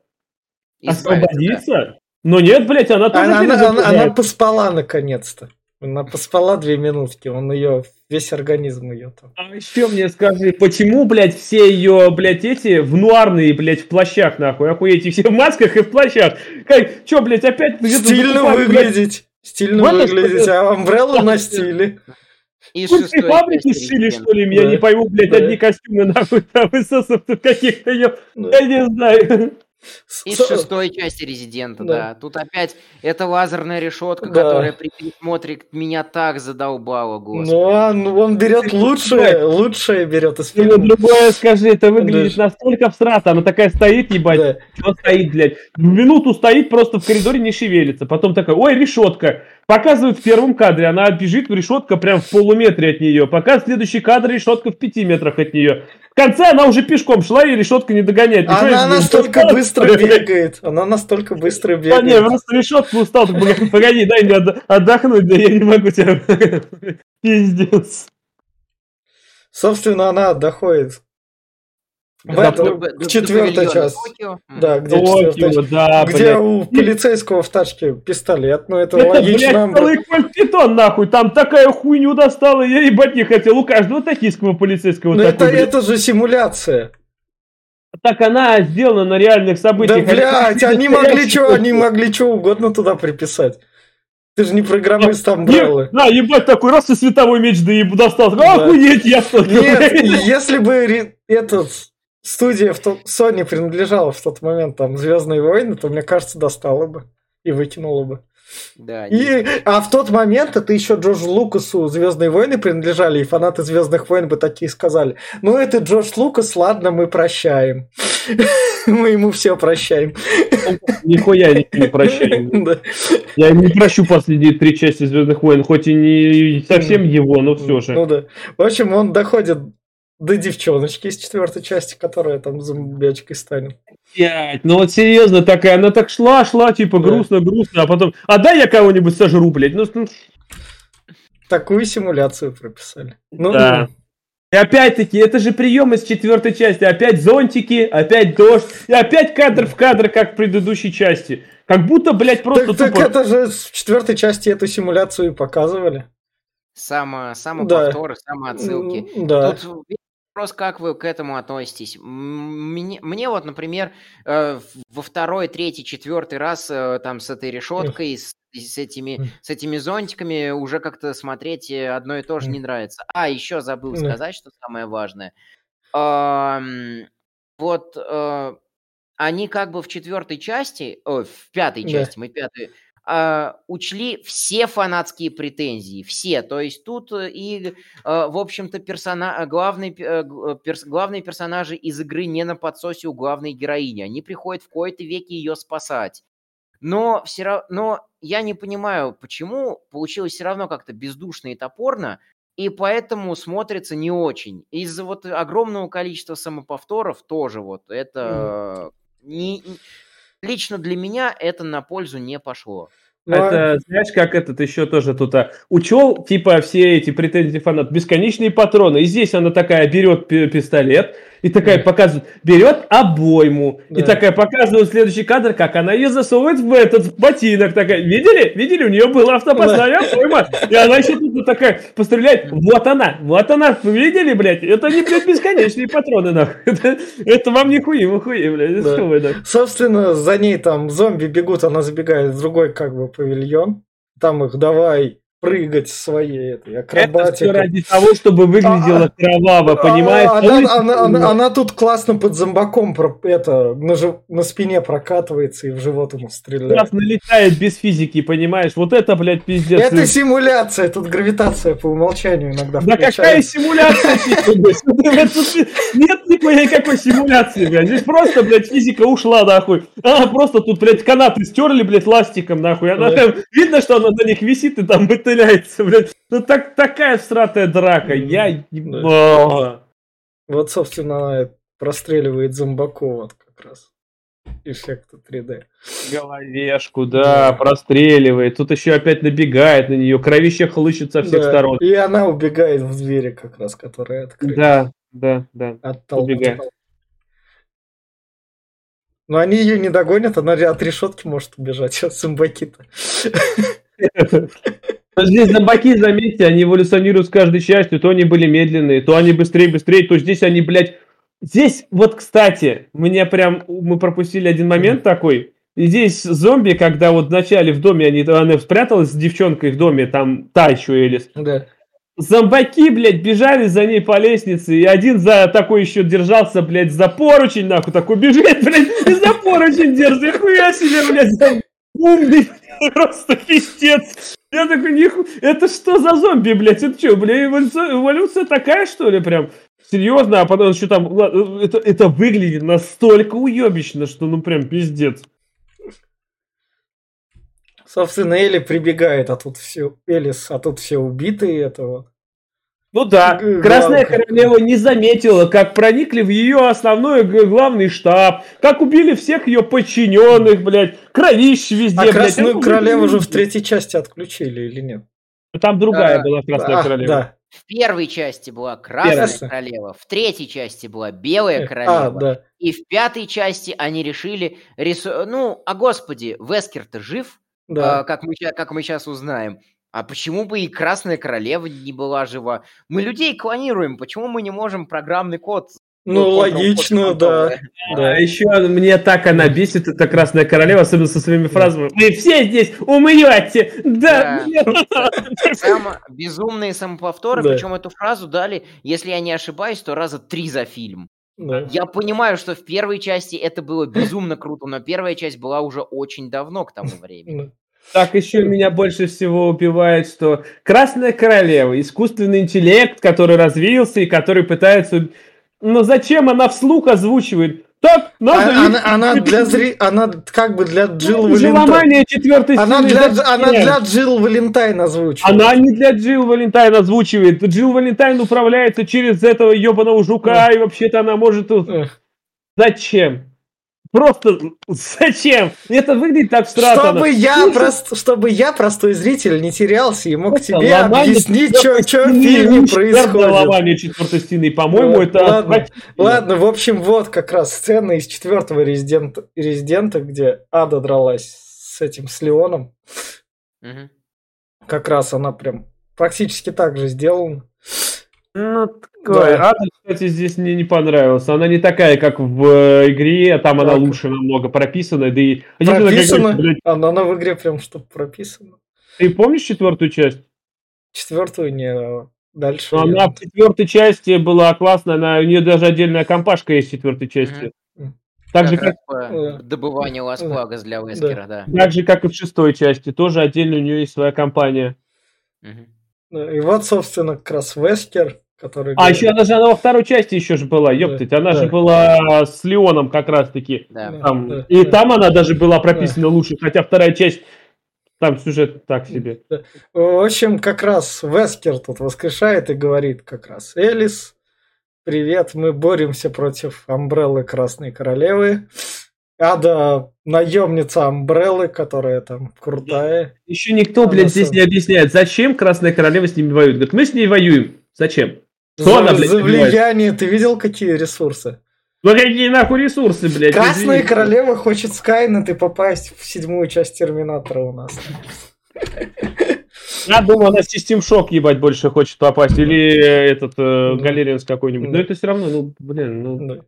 освободиться. Да. Но нет, блядь, она тоже... Она поспала наконец-то. Она поспала 2 минутки. Он ее, весь организм ее там. А еще мне скажи, почему, блядь, все ее, блядь, эти в нуарные, блядь, в плащах, нахуй, охуеть, все в масках и в плащах. Как, че, блядь, опять... Стильно выглядеть. А Амбрелла на стиле. Пустые фабрики сшили, что ли, я не пойму, блядь, одни костюмы нахуй там высосов тут каких-то, я не знаю. Из 6-й части Резидента, да. Тут опять эта лазерная решетка, которая при пересмотре меня так задолбала, господи. Ну, он берет лучшее берет из фильма. Другое, скажи, это выглядит настолько всрато, она такая стоит, ебать, что стоит, блядь. Минуту стоит, просто в коридоре не шевелится, потом такая, ой, решетка. Показывают в первом кадре, она бежит, решетка прям в полуметре от нее. Пока следующий кадр, решетка в 5 метрах от нее. В конце она уже пешком шла, и решетка не догоняет. Она настолько быстро бегает. А не, просто решетку устал. Погоди, дай мне отдохнуть, да я не могу тебя. Пиздец. Собственно, она доходит. В 4-й час. Да, где 4-й. Где у полицейского в тачке пистолет. Ну, это логично. Это, блядь, целый кольпитон, нахуй. Там такая хуйню достала, я ебать не хотел. У каждого токийского полицейского. Ну, это же симуляция. Так она сделана на реальных событиях. Да, блядь, они могли что угодно туда приписать. Ты же не программист Амбреллы. Да, ебать, такой раз и световой меч достал. Охуеть, я столько. Нет, если бы этот... Студия Sony принадлежала в тот момент там «Звездные войны», то, мне кажется, достала бы и выкинула бы. Да, а в тот момент это еще Джорджу Лукасу «Звездные войны» принадлежали, и фанаты «Звездных войн» бы такие сказали: ну, это Джордж Лукас, ладно, мы прощаем. Мы ему все прощаем. Нихуя не прощаем. Я не прощу последние 3 части «Звездных войн», хоть и не совсем его, но все же. Ну да. В общем, он доходит до девчоночки из 4-й части, которая там зомбячкой станет. Блять, ну вот серьезно, такая, она так шла, типа, грустно, а потом, а дай я кого-нибудь сожру, блядь. Ну. Такую симуляцию прописали. Ну, да. И опять-таки, это же прием из 4-й части. Опять зонтики, опять дождь, и опять кадр в кадр, как в предыдущей части. Как будто, блядь, просто тупо... Так это же в 4-й части эту симуляцию показывали. Самоповторы, самоотсылки. Да. Тут... Вопрос, как вы к этому относитесь? Мне вот, например, во 2-й, 3-й, 4-й раз там с этой решеткой, с этими зонтиками уже как-то смотреть одно и то же не нравится. А, еще забыл сказать, что самое важное. Вот они как бы в 4-й части, в 5-й части, мы 5-ю... учли все фанатские претензии, все, то есть тут и, в общем-то, главные персонажи из игры не на подсосе у главной героини, они приходят в кои-то веки ее спасать, но я не понимаю, почему получилось все равно как-то бездушно и топорно, и поэтому смотрится не очень, из-за вот огромного количества самоповторов тоже вот это... Лично для меня это на пользу не пошло. Это, знаешь, как этот еще тоже тут учел, типа, все эти претензии фанат, бесконечные патроны. И здесь она такая берет пистолет, И такая показывает, берет обойму. Да. И такая показывает следующий кадр, как она ее засовывает в этот ботинок. Такая, видели? Видели? У нее была автопасная обойма. И она еще тут такая постреляет. Вот она. Вот она. Вы видели, блядь? Это не, блядь, бесконечные патроны, нахуй. Это вам не хуи, блядь. Да. Что вы, нахуй? Собственно, за ней там зомби бегут, она забегает в другой как бы павильон. Там их давай... прыгать своей этой акробатикой. Это все ради того, чтобы выглядело кроваво, понимаешь? Она тут классно под зомбаком на спине прокатывается и в живот ему стреляет. Классно летает без физики, понимаешь? Вот это, блядь, пиздец. Это симуляция, тут гравитация по умолчанию иногда включается. Да какая симуляция? Нет никакой симуляции, блядь. Здесь просто, блядь, физика ушла, нахуй. Она просто тут, блядь, канаты стерли, блядь, ластиком, нахуй. Видно, что она на них висит и там пытается, блядь. Ну такая всратая драка. Вот, собственно, она простреливает зомбаков вот как раз. Эффекта 3D. Головешку, да, простреливает. Тут еще опять набегает на нее. Кровище хлыщет со всех сторон. И она убегает в двери как раз, которая открыта. Да. Отталкивает. Но они ее не догонят, она от решетки может убежать. От зомбаки-то. Здесь зомбаки, заметьте, они эволюционируют с каждой частью. То они были медленные, то они быстрее, то здесь они, блядь... Здесь, вот, кстати, мы пропустили один момент такой. И здесь зомби, когда вот вначале в доме она спряталась с девчонкой в доме, там та еще Элис. Да. Зомбаки, блядь, бежали за ней по лестнице, и один за такой еще держался, блядь, за поручень, нахуй, такой бежит, блядь, и за поручень держит. Хуя себе, блядь, зомби. Умный, просто пиздец. Я такой, это что за зомби, блядь? Это что, блядь, эволюция такая, что ли, прям? Серьезно? А потом еще там... Это выглядит настолько уебищно, что ну прям пиздец. Собственно, Элли прибегает, а тут все убитые этого. Ну да, Красная Королева не заметила, как проникли в ее основной главный штаб, как убили всех ее подчиненных, блядь, кровище везде, блядь. А Красную Королеву уже в третьей части отключили или нет? Там другая была Красная Королева. Да. В первой части была Красная Королева, в третьей части была Белая Королева, и в пятой части они решили Вескер-то жив, как мы сейчас узнаем. А почему бы и Красная Королева не была жива? Мы людей клонируем, почему мы не можем программный код? Логично, да. А еще мне так она бесит, эта Красная Королева, особенно со своими фразами. Вы все здесь умрете! Да. Безумные самоповторы, причем эту фразу дали, если я не ошибаюсь, то раза 3 за фильм. Да. Я понимаю, что в первой части это было безумно круто, но первая часть была уже очень давно к тому времени. Так еще меня больше всего убивает, что Красная Королева, искусственный интеллект, который развился и который пытается... Но зачем она вслух озвучивает? Так, надо... Она как бы для Джилл Валентайн. Она для Джилл Валентайн озвучивает. Она не для Джилл Валентайн озвучивает. Джилл Валентайн управляется через этого ебаного жука, и вообще-то она может... Зачем? Просто зачем? Это выглядит так странно. Чтобы я, простой зритель, не терялся и мог просто тебе объяснить, что в фильме происходит. Ломание четвертой стены, по-моему, это... Ладно, в общем, вот как раз сцена из 4-го Резидента, где Ада дралась с Леоном. Угу. Как раз она прям практически так же сделана. Ада, кстати, здесь мне не понравилась. Она не такая, как в игре, а там она лучше намного прописана. Да и... Прописана? Она в игре прям что прописана. Ты помнишь 4-ю часть? 4-ю не... Дальше. Она в 4-й части была классная. У нее даже отдельная компашка есть в 4-й части. Так же, как добывание Лас Плагас для Вескера, да. Так же, как и в 6-й части. Тоже отдельно у нее есть своя компания. И вот, собственно, как раз Вескер, который... еще она во 2-й части еще же была, ёптыть. Она же была с Леоном как раз-таки. Там она даже была прописана лучше, хотя 2-я часть, там сюжет так себе. В общем, как раз Вескер тут воскрешает и говорит как раз: Элис, привет, мы боремся против Амбреллы Красной Королевы. Ада наемница Амбреллы, которая там крутая. Еще никто, здесь не объясняет, зачем Красная Королева с ними воюет. Говорит, мы с ней воюем. Зачем? За влияние, ты видел, какие ресурсы? Ну какие нахуй ресурсы, блядь? Красная Королева хочет в Скайнет и попасть в седьмую часть Терминатора у нас. Я думаю, она в Систем Шок, ебать, больше хочет попасть. Или этот Галерианс какой-нибудь. Но это все равно, блин.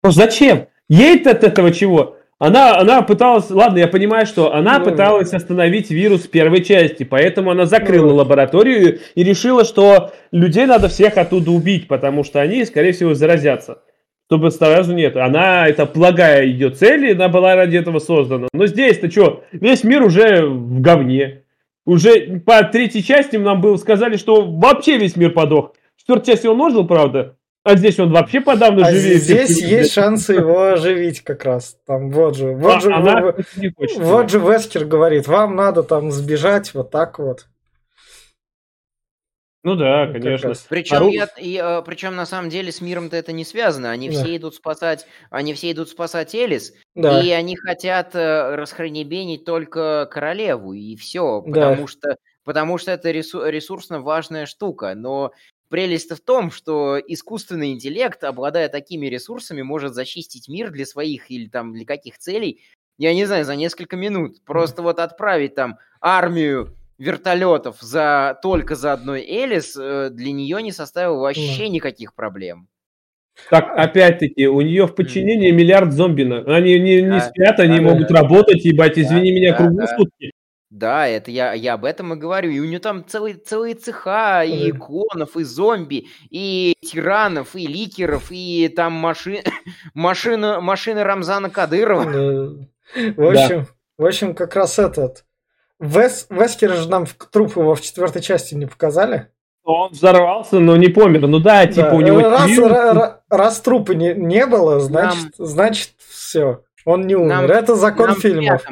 Просто зачем? Ей-то от этого чего? Она пыталась... Ладно, я понимаю, что она пыталась остановить вирус первой части, поэтому она закрыла лабораторию и решила, что людей надо всех оттуда убить, потому что они, скорее всего, заразятся. Чтобы сразу нет. Она, это благая ее цель, она была ради этого создана. Но здесь-то что? Весь мир уже в говне. Уже по третьей части нам было сказали, что вообще весь мир подох. В четвертой части он ожил, правда? А здесь он вообще подавно живее. Здесь есть шансы его оживить как раз. Там вот же Вескер говорит, вам надо там сбежать вот так вот. Ну да, конечно. Причем на самом деле с миром-то это не связано. Они все идут спасать Элис, да. И они хотят расхренебенить только королеву, и все. Потому что это ресурсно важная штука. Но прелесть-то в том, что искусственный интеллект, обладая такими ресурсами, может зачистить мир для своих или там для каких целей, я не знаю, за несколько минут. Просто вот отправить там армию вертолетов только за одной Элис для нее не составило вообще никаких проблем. Так, опять-таки, у нее в подчинении миллиард зомби. Они не спят, они могут работать, ебать, извини меня, круглые сутки. Да, это я об этом и говорю. И у нее там целые цеха, и клонов, и зомби, и тиранов, и ликеров, и там машина Рамзана Кадырова. Да. В общем, как раз этот... Вескер же нам труп его в четвертой части не показали. Он взорвался, но не помер. Ну да, типа у него... Раз трупа не было, значит все. Он не умер. Это закон фильмов.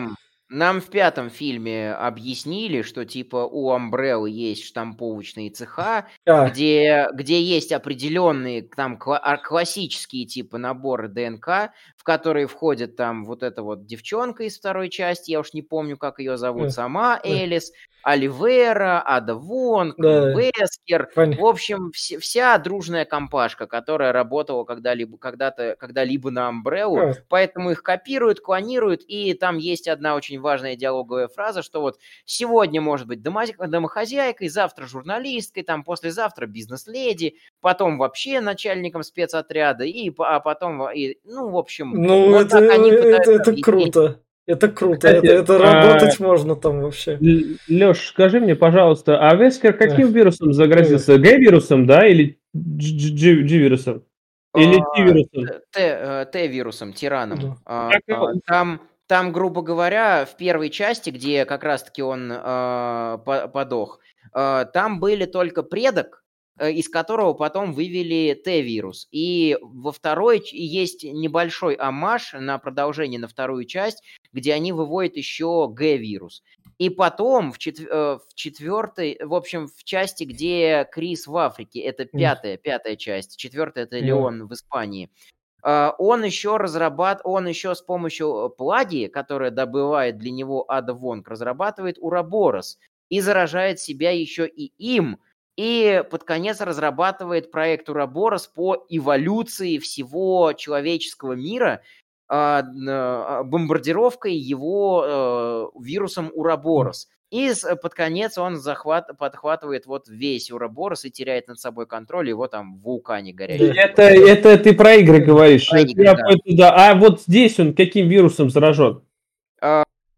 Нам в пятом фильме объяснили, что типа у Амбреллы есть штамповочные цеха, где есть определенные там классические типа наборы ДНК, в которые входит там вот эта вот девчонка из второй части, я уж не помню, как ее зовут, сама Элис, Оливера, Ада Вонг, Вескер. В общем, вся дружная компашка, которая работала когда-либо на Амбреллу, поэтому их копируют, клонируют, и там есть одна очень важная диалоговая фраза, что вот сегодня может быть домохозяйкой, завтра журналисткой, там послезавтра бизнес-леди, потом вообще начальником спецотряда, а потом, в общем... это круто. Это круто, кстати, это работать можно там вообще. Лёш, скажи мне, пожалуйста, а Вескер каким вирусом загрозился? Г-вирусом, да, или G-вирусом? Или T-вирусом? Т-вирусом, тираном. Там, грубо говоря, в первой части, где как раз-таки он подох, там были только предок, из которого потом вывели Т-вирус. И во второй есть небольшой омаж на продолжение, на вторую часть, где они выводят еще Г-вирус. И потом в части, где Крис в Африке, это пятая часть, четвертая это Леон в Испании, он еще с помощью плагии, которая добывает для него Ада Вонг, разрабатывает Ураборос и заражает себя еще и им, и под конец разрабатывает проект Ураборос по эволюции всего человеческого мира бомбардировкой его вирусом Ураборос. И под конец он подхватывает вот весь Ураборос и теряет над собой контроль, его там в вулкане горячий. Это ты про игры говоришь. Про игры, да. А вот здесь он каким вирусом заражен?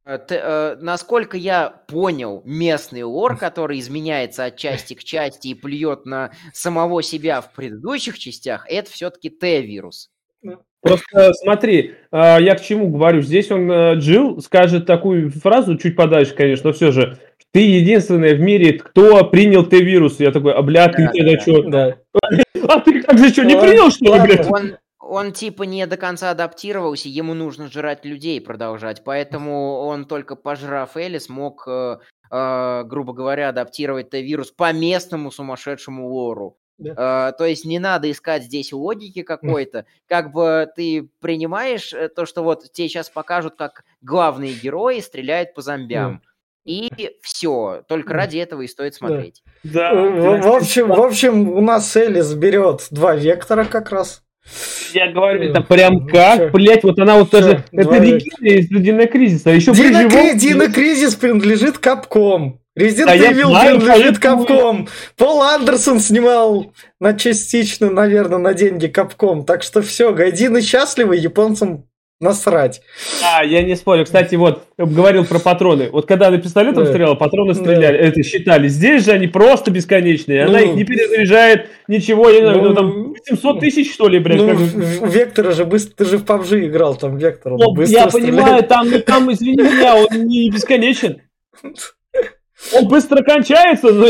Насколько я понял, местный лор, который изменяется от части к части и плюет на самого себя в предыдущих частях, это все-таки Т-вирус. Просто смотри, я к чему говорю. Здесь он, Джилл, скажет такую фразу, чуть подальше, конечно, но все же. Ты единственная в мире, кто принял Т-вирус. Я такой, бля, ты тогда что? Да. А ты как же что, не принял, что ли, блядь? Он типа не до конца адаптировался, ему нужно жрать людей продолжать, поэтому он только пожрав Элис мог, грубо говоря, адаптировать Т-вирус по местному сумасшедшему лору. Да. То есть не надо искать здесь логики какой-то, как бы ты принимаешь то, что вот тебе сейчас покажут, как главные герои стреляют по зомбям. И все. Только ради этого и стоит смотреть. Да. В общем, у нас Элис берет два вектора как раз. Я говорю, это прям как, блять, вот она вот тоже... Это Регина из Dino Crisis, а еще приживал... Dino Crisis принадлежит Капком. Resident Evil принадлежит Капком. Пол Андерсон снимал частично, наверное, на деньги Капком. Так что все, Гайдины счастливы, японцам насрать. А, я не спорю. Кстати, вот, говорил про патроны. Вот когда она пистолетом стреляла, патроны стреляли, это считали. Здесь же они просто бесконечные. Она их не перезаряжает, ничего. Я, там 700 тысяч, что ли, блядь. Вектора же быстро... Ты же в PUBG играл, там, Вектор. Я понимаю, там, извини меня, он не бесконечен. Он быстро кончается, но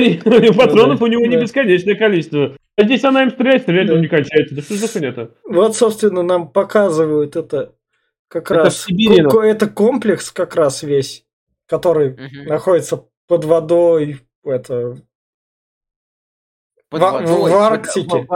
патронов у него не бесконечное количество. А здесь она им стреляет, он не кончается. Да что за хуйня-то? Вот, собственно, нам показывают это... Как это раз это комплекс, как раз весь, который находится под водой, в Арктике.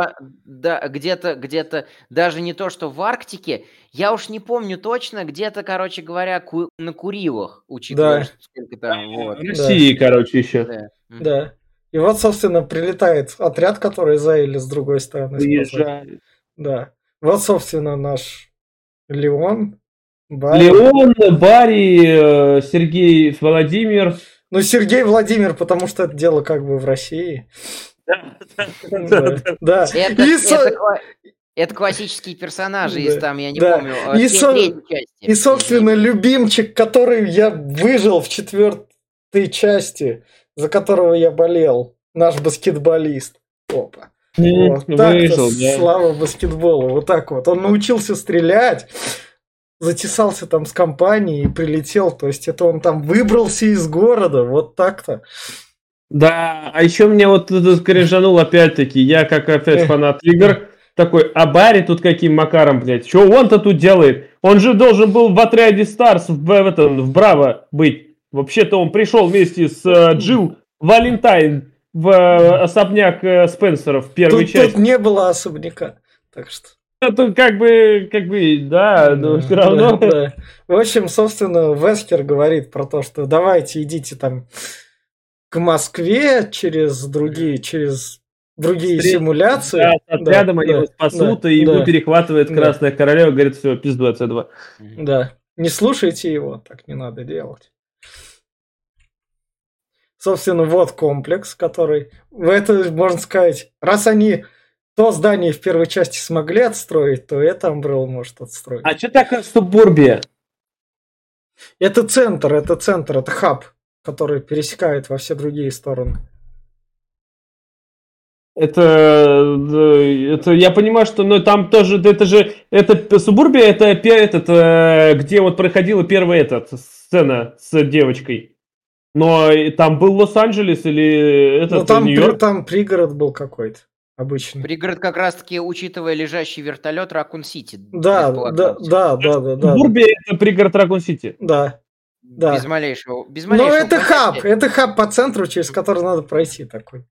Да, где-то, даже не то, что в Арктике, я уж не помню точно, где-то, короче говоря, на Курилах, учитывая, сколько там. Вот. В России, короче, еще. Да. И вот, собственно, прилетает отряд, который за или с другой стороны. Приезжает. Да. Вот, собственно, наш Леон, Барри, Сергей, Владимир. Ну, Сергей, Владимир, потому что это дело как бы в России. Да. Это классические персонажи, если там, я не помню, третьей части. И, собственно, любимчик, который я выжил в четвертой части, за которого я болел, наш баскетболист. Опа. Вот так-то, слава баскетболу, вот так вот. Он научился стрелять, затесался там с компанией и прилетел, то есть это он там выбрался из города, вот так-то. Да, а еще меня вот скрижанул опять-таки, я как опять фанат игр, такой, а Барри тут каким макаром, блядь, что он-то тут делает? Он же должен был в отряде Старс, в Браво быть. Вообще-то он пришел вместе с Джилл Валентайн в особняк Спенсеров в первой части. Тут не было особняка, так что... Тут как бы, да, но все равно... Да. В общем, собственно, Вескер говорит про то, что давайте идите там к Москве через другие симуляции. Да, с отрядом они его спасут, и ему перехватывает Красная Королева, говорит, все, пизду отсюда. Да, не слушайте его, так не надо делать. Собственно, вот комплекс, который... Это, можно сказать, раз они то здание в первой части смогли отстроить, то это Амбрелла может отстроить. А что такое субурбия? Это центр, это хаб, который пересекает во все другие стороны. Это я понимаю, что там тоже... Это же... Это субурбия, это где вот проходила первая сцена с девочкой. Но там был Лос-Анджелес или Нью-Йорк? Там пригород был какой-то обычный. Пригород как раз-таки, учитывая лежащий вертолет, Ракун-Сити. Да. Бурби — это пригород Ракун-Сити. Да. Без малейшего. Но это хаб. Это хаб по центру, через который надо пройти такой.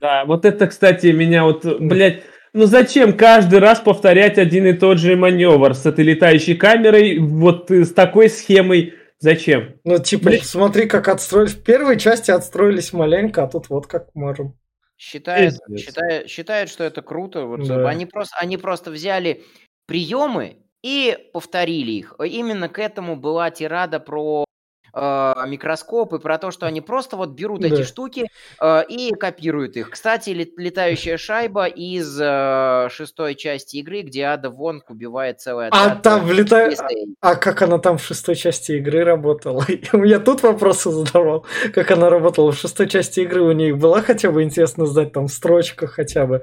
Да, вот это, кстати, меня вот, блядь... Ну зачем каждый раз повторять один и тот же маневр с этой летающей камерой, вот с такой схемой? Зачем? Смотри, как отстроились. В первой части отстроились маленько, а тут вот как можем. Считают, что это круто. Вот, да. Они просто взяли приемы и повторили их. Именно к этому была тирада про микроскопы, про то, что они просто вот берут эти штуки и копируют их. Кстати, летающая шайба из шестой части игры, где Ада Вонг убивает целый отряд. А как она там в шестой части игры работала? Я тут вопросы задавал, как она работала в шестой части игры. У нее была хотя бы, интересно знать, там строчка хотя бы.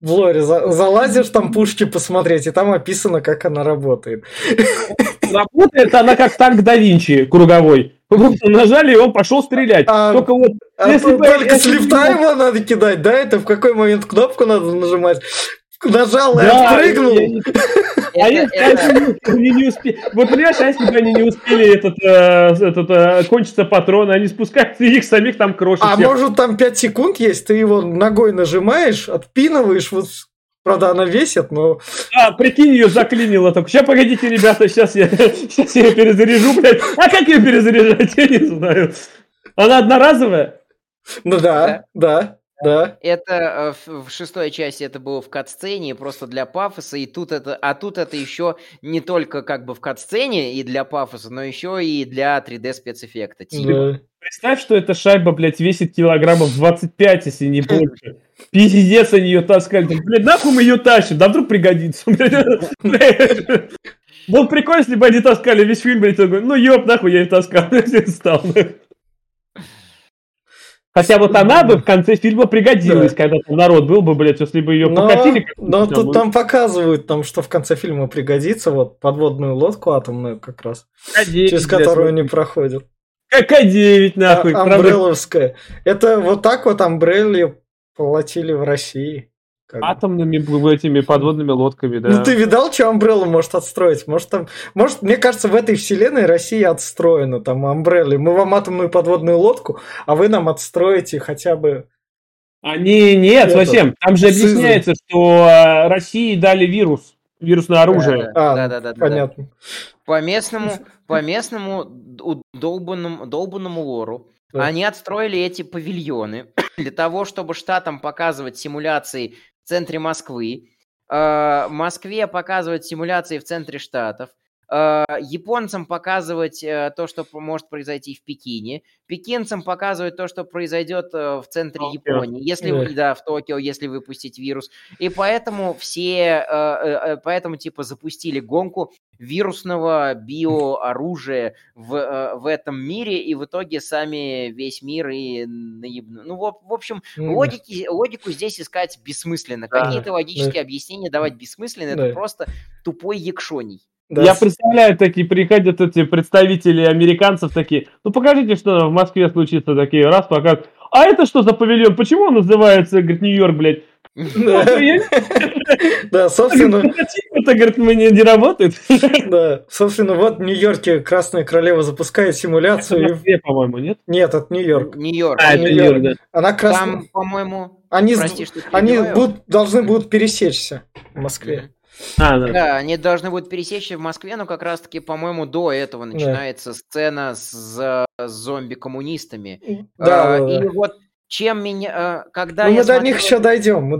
В лоре залазишь там пушки посмотреть, и там описано, как она работает. Работает она как танк да Винчи круговой. Вы просто нажали, и он пошел стрелять. Только с лифта его надо кидать, да? Это в какой момент кнопку надо нажимать? Нажал и отпрыгнул. Они не успели. Вот понимаешь, а если бы они не успели кончатся патроны, они спускаются и их самих там крошат. А может там 5 секунд есть, ты его ногой нажимаешь, отпинываешь, вот Правда, она весит, но... А, прикинь, ее заклинило только. Сейчас, погодите, ребята, сейчас я ее перезаряжу, блядь. А как ее перезаряжать, я не знаю. Она одноразовая? Ну да. Это в шестой части это было в кат-сцене, просто для пафоса, и тут это... А тут это еще не только как бы в кат-сцене и для пафоса, но еще и для 3D-спецэффекта. Да. Представь, что эта шайба, блядь, весит килограммов 25, если не больше. Пиздец, они ее таскали. Блядь, нахуй мы ее тащим? Да вдруг пригодится. Было прикольно, если бы они таскали весь фильм, блядь, такой, ну ёб, нахуй я ее таскал. Хотя вот она бы в конце фильма пригодилась, когда там народ был бы, блядь, если бы ее покатили. Но тут там показывают, что в конце фильма пригодится, вот, подводную лодку атомную как раз, через которую они проходят. К9, нахуй. Амбрелловская. Это вот так вот Амбрелли платили в России. Атомными этими подводными лодками, да. Ну ты видал, что Амбрелла может отстроить? Может, мне кажется, в этой вселенной Россия отстроена, там, Амбрелли. Мы вам атомную подводную лодку, а вы нам отстроите хотя бы... Нет, совсем. Там же объясняется, что России дали вирусное оружие. Да, понятно. По местному долбанному лору они отстроили эти павильоны для того, чтобы штатам показывать симуляции в центре Москвы, Москве показывать симуляции в центре штатов, японцам показывать то, что может произойти в Пекине, пекинцам показывать то, что произойдет в центре Японии, если в Токио, если выпустить вирус. И поэтому поэтому запустили гонку вирусного биооружия в этом мире, и в итоге сами весь мир и наебну. Ну, в общем, логику здесь искать бессмысленно. Какие-то логические объяснения давать бессмысленно, это просто тупой якшоний. Да. Я представляю, такие приходят эти представители американцев, такие, ну покажите, что в Москве случится, такие, раз, покажут. А это что за павильон? Почему он называется, говорит, Нью-Йорк, блядь? Да, собственно... Это, говорит, не работает. Да, собственно, вот в Нью-Йорке Красная Королева запускает симуляцию. Это в Москве, по-моему, нет? Нет, это Нью-Йорк. Нью-Йорк, да. Она красная. Там, по-моему... Они должны будут пересечься в Москве. Да, они должны будут пересечься в Москве, но как раз-таки, по-моему, до этого начинается сцена с зомби-коммунистами. И вот чем меня... мы до них еще дойдем. Мы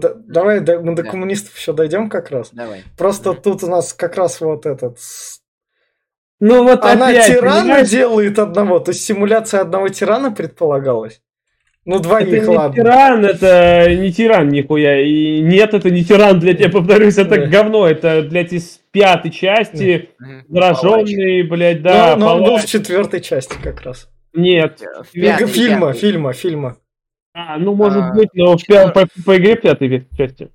до коммунистов еще дойдем как раз. Давай. Просто тут у нас как раз вот этот... Ну, вот она опять, тирана делает одного. То есть симуляция одного тирана предполагалась. Ну, двоих, ладно. Это не тиран, нихуя. И нет, это не тиран, блядь, я повторюсь, это говно. Это, блядь, из пятой части. Зараженный, блядь, да. Но в четвертой части как раз. Нет. Фильма. Может быть, но по игре пятой части.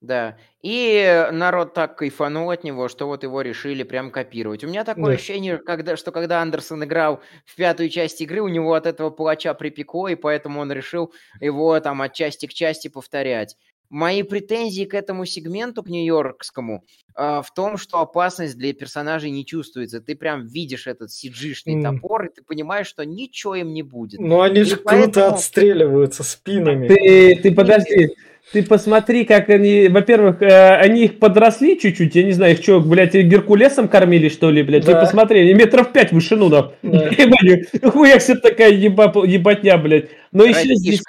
Да. И народ так кайфанул от него, что вот его решили прям копировать. У меня такое ощущение, что когда Андерсон играл в пятую часть игры, у него от этого палача припекло, и поэтому он решил его там от части к части повторять. Мои претензии к этому сегменту, к нью-йоркскому, в том, что опасность для персонажей не чувствуется. Ты прям видишь этот CG-шный топор, и ты понимаешь, что ничего им не будет. Ну, они же круто отстреливаются спинами. Ты подожди. Ты посмотри, как они... Во-первых, они их подросли чуть-чуть. Я не знаю, их что, блядь, геркулесом кормили, что ли, блядь? Да. Ты посмотри, они 5 метров в вышину, да. Хуяк себе такая ебатня, блядь. Но еще здесь...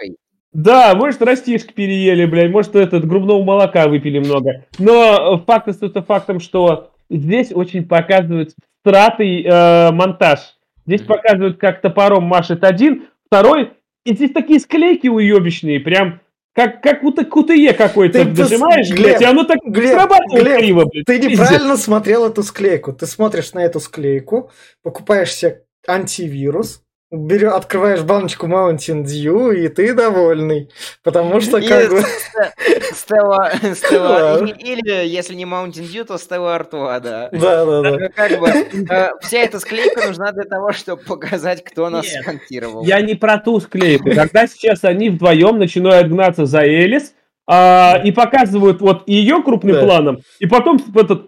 Да, может, растишки переели, блядь. Может, грудного молока выпили много. Но факт остается фактом, что здесь очень показывают стратый монтаж. Здесь показывают, как топором машет один, второй. И здесь такие склейки уебищные, прям... Как будто кутые какой-то нажимаешь, блядь, и оно так срабатывает криво, блядь. Ты неправильно смотрел эту склейку. Ты смотришь на эту склейку, покупаешь себе антивирус, открываешь баночку Mountain Dew, и ты довольный. Потому что как бы... Или, если не Mountain Dew, то Stella Artois, да. Да. Как бы вся эта склейка нужна для того, чтобы показать, кто нас сконтировал. Я не про ту склейку. Когда сейчас они вдвоем начинают гнаться за Элис, и показывают вот ее крупным планом, и потом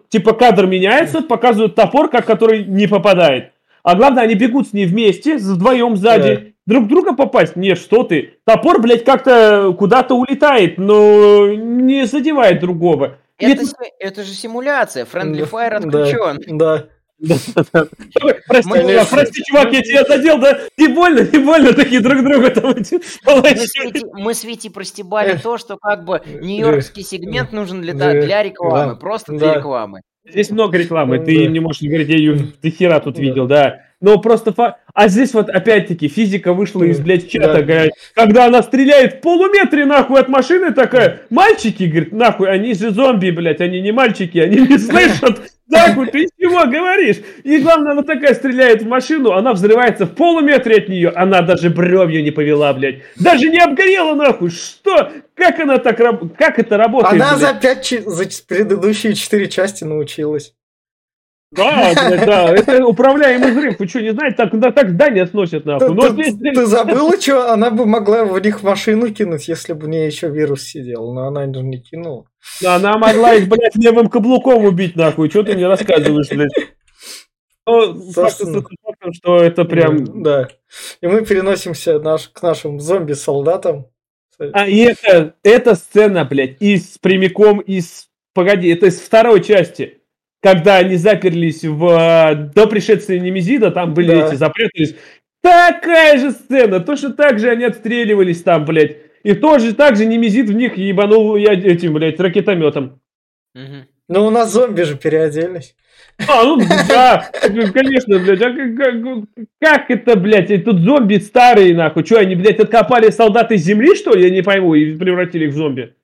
типа кадр меняется, показывают топор, который не попадает. А главное, они бегут с ней вместе, вдвоем сзади. друг друга попасть? Нет, что ты. Топор, блядь, как-то куда-то улетает, но не задевает другого. Это же симуляция. Friendly Fire отключен. Да. Прости, чувак, я тебя задел, да? Не больно, такие друг друга там. Мы с Витей простебали то, что как бы нью-йоркский сегмент нужен для рекламы, просто для рекламы. Здесь много рекламы, ты не можешь говорить, я ты хера тут видел, да. Но просто а здесь вот опять-таки физика вышла из, блядь, чата, говорит, когда она стреляет в полуметре, нахуй, от машины такая, мальчики, говорит, нахуй, они же зомби, блядь, они не мальчики, они не слышат, нахуй, ты чего говоришь? И главное, она такая стреляет в машину, она взрывается в полуметре от нее, она даже бровью не повела, блядь, даже не обгорела, нахуй, что? Как она так, как это работает? Она за предыдущие 4 части научилась. Да, блядь, да, это управляемый взрыв, вы что, не знаете, так здание сносят, нахуй. Но здесь... Ты забыла, что она бы могла в них машину кинуть, если бы в ней еще вирус сидел, но она же не кинула. Она могла их, блядь, левым каблуком убить, нахуй, что ты мне рассказываешь, блядь. Ну, собственно, что это прям... Да, и мы переносимся к нашим зомби-солдатам. А и эта сцена, блядь, прямиком из... Погоди, это из второй части. Когда они заперлись до пришествия Немезида, там были эти запретились. Такая же сцена, точно так же они отстреливались там, блядь. И тоже так же Немезид в них ебанул этим, блядь, ракетометом. Угу. Ну, у нас зомби же переоделись. А, ну да, конечно, блядь, а как это, блядь, и тут зомби старые, нахуй. Что, они, блядь, откопали солдат из земли, что ли, я не пойму, и превратили их в зомби?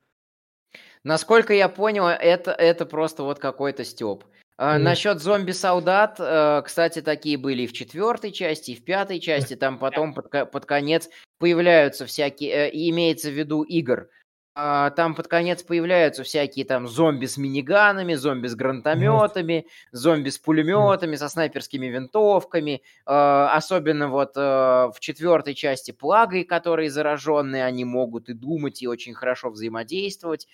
Насколько я понял, это просто вот какой-то стёб. Насчет зомби-солдат, кстати, такие были и в 4 части, и в 5 части, там потом под конец появляются всякие, имеется в виду игр, там под конец появляются всякие там зомби с миниганами, зомби с гранатометами, зомби с пулеметами, со снайперскими винтовками, особенно вот в 4 части плагой, которые зараженные, они могут и думать, и очень хорошо взаимодействовать.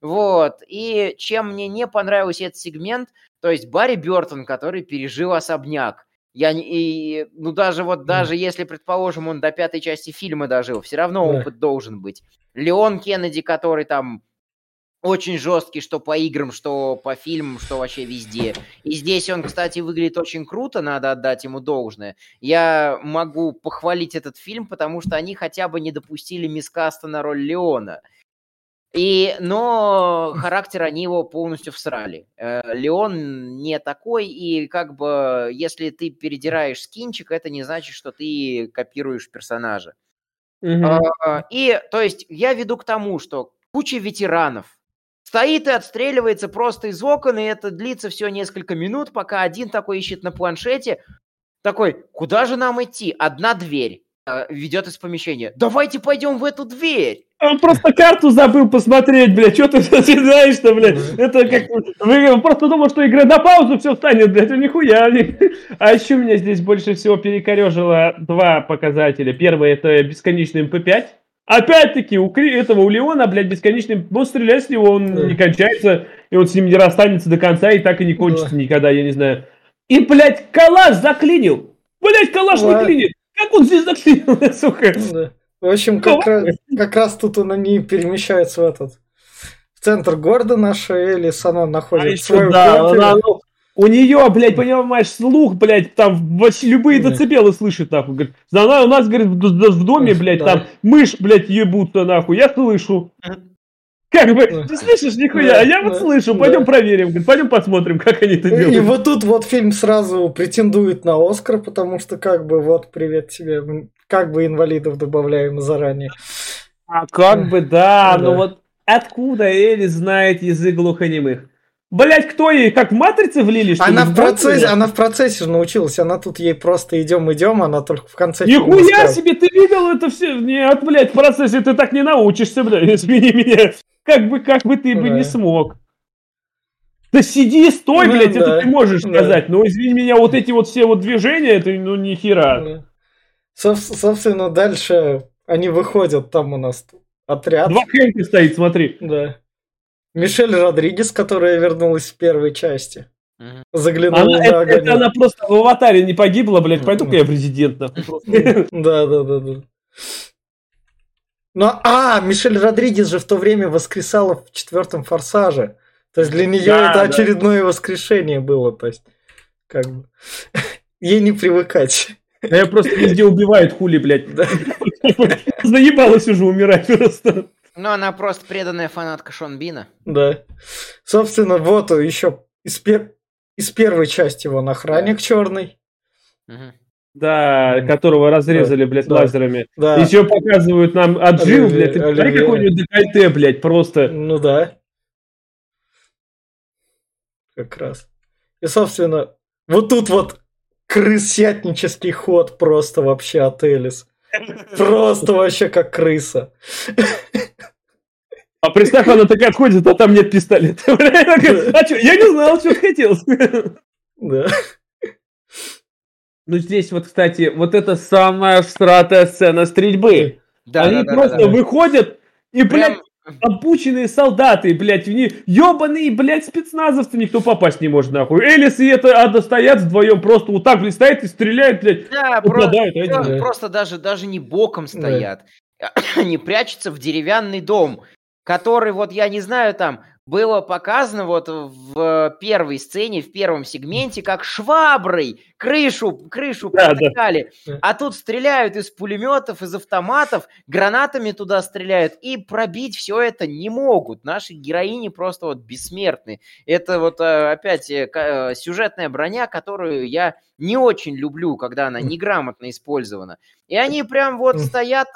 Вот, и чем мне не понравился этот сегмент, то есть Барри Бёртон, который пережил особняк. Даже если, предположим, он до 5 части фильма дожил, все равно опыт должен быть. Леон Кеннеди, который там очень жесткий, что по играм, что по фильмам, что вообще везде. И здесь он, кстати, выглядит очень круто, надо отдать ему должное. Я могу похвалить этот фильм, потому что они хотя бы не допустили мискаста на роль Леона. Но характер они его полностью всрали. Леон не такой, и как бы если ты передираешь скинчик, это не значит, что ты копируешь персонажа. Mm-hmm. И, то есть, я веду к тому, что куча ветеранов стоит и отстреливается просто из окон, и это длится все несколько минут, пока один такой ищет на планшете, такой, куда же нам идти? Одна дверь ведет из помещения. Давайте пойдем в эту дверь! Он просто карту забыл посмотреть, блядь, что ты знаешь-то, блядь, это как... Он просто думал, что игра на паузу все встанет, блядь, нихуя. А еще меня здесь больше всего перекорежило 2 показателя. Первый — это бесконечный МП-5. Опять-таки, у Леона, блядь, бесконечный... Ну, стреляй с него, он не кончается, и он с ним не расстанется до конца, и так и не кончится никогда, я не знаю. И, блядь, калаш заклинил! Блядь, калаш не клинит! Как он здесь заклинил, сука? В общем, как раз тут он они перемещаются в центр города нашей Элис, она находит свою квартиру. У нее, блядь, понимаешь, слух, блядь, там вообще любые децибелы слышит, нахуй. Говорит, она у нас, говорит, в доме, блядь, там мышь, блядь, ебутся, нахуй, я слышу. Как бы, ты слышишь, нихуя, а я вот слышу, пойдем проверим, говорит, пойдем посмотрим, как они это делают. И вот тут вот фильм сразу претендует на Оскар, потому что как бы вот привет тебе, как бы инвалидов добавляем заранее. А как бы но вот откуда Элис знает язык глухонемых? Блять, кто ей, как в «Матрице» влили? Что она в процессе же научилась, она тут ей просто идем, она только в конце... Нихуя себе, ты видел это все? Нет, блять, в процессе ты так не научишься, блядь, извини меня. Как бы ты бы не смог. Да сиди, стой, блядь, это ты можешь сказать. Но извини меня, вот эти вот все вот движения, это ни хера. Собственно, дальше они выходят, там у нас отряд. 2 Хэнки стоит, смотри. Да. Мишель Родригес, которая вернулась в первой части. Заглянула она, на огонек. Это она просто в аватаре не погибла, блядь, пойду-ка я президент. Да. Ну, Мишель Родригес же в то время воскресала в 4-м «Форсаже». То есть для нее это очередное воскрешение было. То есть, как бы, ей не привыкать. Ее просто везде убивают, хули, блядь. Заебалась уже умирать просто. Ну, она просто преданная фанатка Шон Бина. Да. Собственно, вот еще из первой части вон охранник черный. Да, которого разрезали, блядь, лазерами. Да. Еще показывают нам Аджилл, блядь. Ты смотри, какой у нее декольте, блядь, просто. Ну да. Как раз. И, собственно, вот тут вот крысятнический ход просто вообще от Элис. Просто вообще как крыса. А представь, она такая отходит, а там нет пистолета. А что, я не знал, что хотелось. Да. Ну, здесь вот, кстати, вот это самая всратая сцена стрельбы. Да, они просто выходят и, блядь, обученные солдаты, блядь, в них ёбаные, блядь, спецназовцы, никто попасть не может, нахуй. Элис и это Ада стоят вдвоем, просто вот так, блядь, стоят и стреляют, блядь. Да, просто даже не боком стоят. Да. Они прячутся в деревянный дом, который, вот я не знаю, там было показано вот в первой сцене, в первом сегменте, как шваброй крышу протыкали. Да. А тут стреляют из пулеметов, из автоматов, гранатами туда стреляют, и пробить все это не могут. Наши героини просто вот бессмертны. Это вот опять сюжетная броня, которую я не очень люблю, когда она неграмотно использована. И они прям вот стоят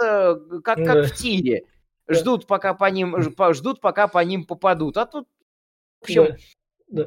как в тире. Ждут, пока по ним попадут. А тут, в общем,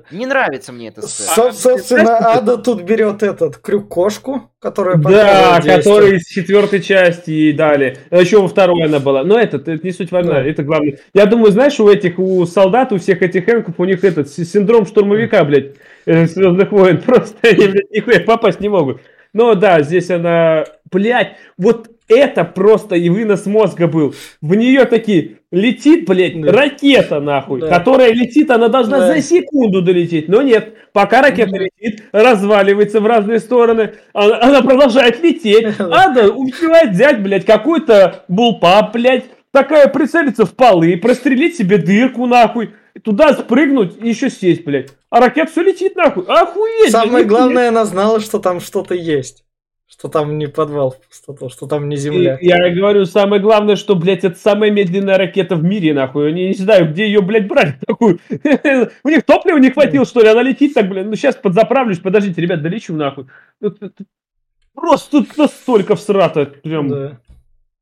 не нравится мне это. Собственно, Ада тут берет этот крюк-кошку, которая... Да, который из 4-й части ей дали. Еще во 2-й она была. Но это не суть важна, это главное. Я думаю, знаешь, у солдат, у всех этих энков, у них этот синдром штурмовика, блядь, «Звездных войн». Просто они, блядь, нихуя попасть не могут. Но да, здесь она... Блядь, вот... Это просто и вынос мозга был. В нее такие, летит, блядь, ракета, нахуй, которая летит, она должна за секунду долететь. Но нет, пока ракета летит, разваливается в разные стороны, она продолжает лететь. Ада успевает взять, блядь, какой-то булпап, блядь, такая прицелиться в полы, прострелить себе дырку, нахуй, туда спрыгнуть и еще сесть, блядь. А ракета все летит, нахуй, охуеть. Самое главное, она знала, что там что-то есть. Что там не подвал в пустоту, что там не земля. И я говорю, самое главное, что, блядь, это самая медленная ракета в мире, нахуй. Они не знаю, где ее, блядь, брать такую. У них топлива не хватило, что ли? Она летит так, блядь. Ну, сейчас подзаправлюсь, подождите, ребят, долечу, нахуй. Просто тут настолько всрато. Прям. Да.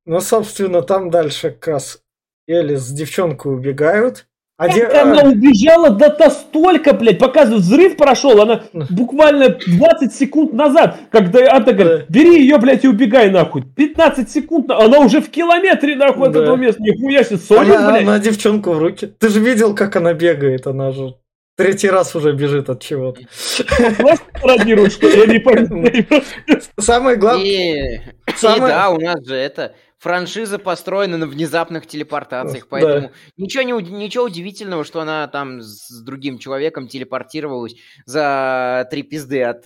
Ну, собственно, там дальше как раз Элис с девчонкой убегают. Она убежала настолько, блядь, показывает, взрыв прошел, она буквально 20 секунд назад, когда Ада говорит, бери ее, блядь, и убегай, нахуй, 15 секунд, она уже в километре, нахуй, от этого места, нихуя себе, солит, блядь. Она девчонку в руки, ты же видел, как она бегает, она же 3-й раз уже бежит от чего-то. Самое главное... Да, у нас же это... Франшиза построена на внезапных телепортациях, поэтому ничего удивительного, что она там с другим человеком телепортировалась за 3 пизды от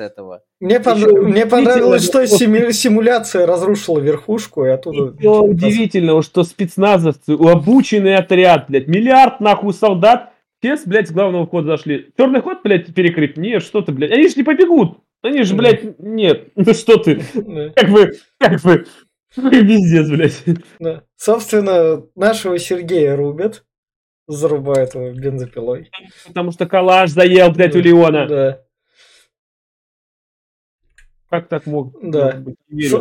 этого. Мне понравилось, что симуляция разрушила верхушку, и оттуда... Ничего удивительного, что спецназовцы, обученный отряд, блядь, миллиард нахуй солдат, сейчас, блядь, с главного входа зашли. Черный ход, блядь, перекрыть? Нет, что ты, блядь, они же не побегут, они же, блядь, нет, ну что ты, как бы... Пиздец, блядь. Да. Собственно, нашего Сергея рубят. Зарубают его бензопилой. Потому что калаш заел, блядь, у Леона. Да. Как так мог? Да.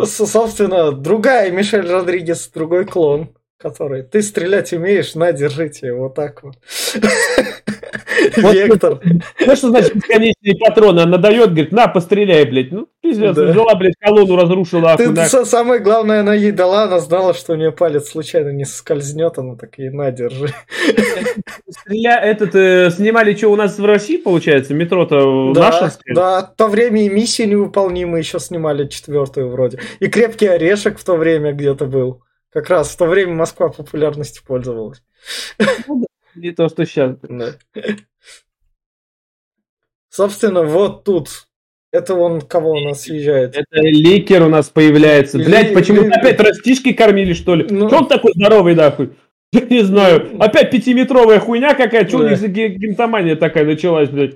Собственно, другая Мишель Родригес, другой клон, который... Ты стрелять умеешь, на, держите. Вот так вот. Вектор. Ну, что значит бесконечные патроны? Она дает, говорит, на, постреляй, блядь. Ну, пиздец, взяла, блядь, колонну разрушила. Самое главное, она ей дала, она знала, что у нее палец случайно не соскользнет, она такая, на, держи. Снимали, что у нас в России, получается, метро-то наше? Да, в то время и миссии невыполнимые еще снимали 4-ю вроде. И крепкий орешек в то время где-то был. Как раз в то время Москва популярностью пользовалась. Не то, что сейчас. Да. Собственно, вот тут. Это он, кого у нас съезжает? Это Ликер у нас появляется. Блять, почему-то опять растишки кормили, что ли? Ну... Что он такой здоровый, нахуй? Я не знаю. Опять пятиметровая хуйня какая. Чего у них за гемтомания такая началась, блядь?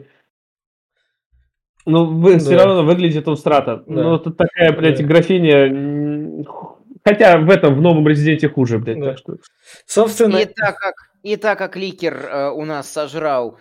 Ну, все равно выглядит он страта. Да. Ну, тут такая, блядь, графиня... Хотя в этом, в новом Резиденте хуже, блядь. Да. Так что... Собственно... И так как Ликер у нас сожрал...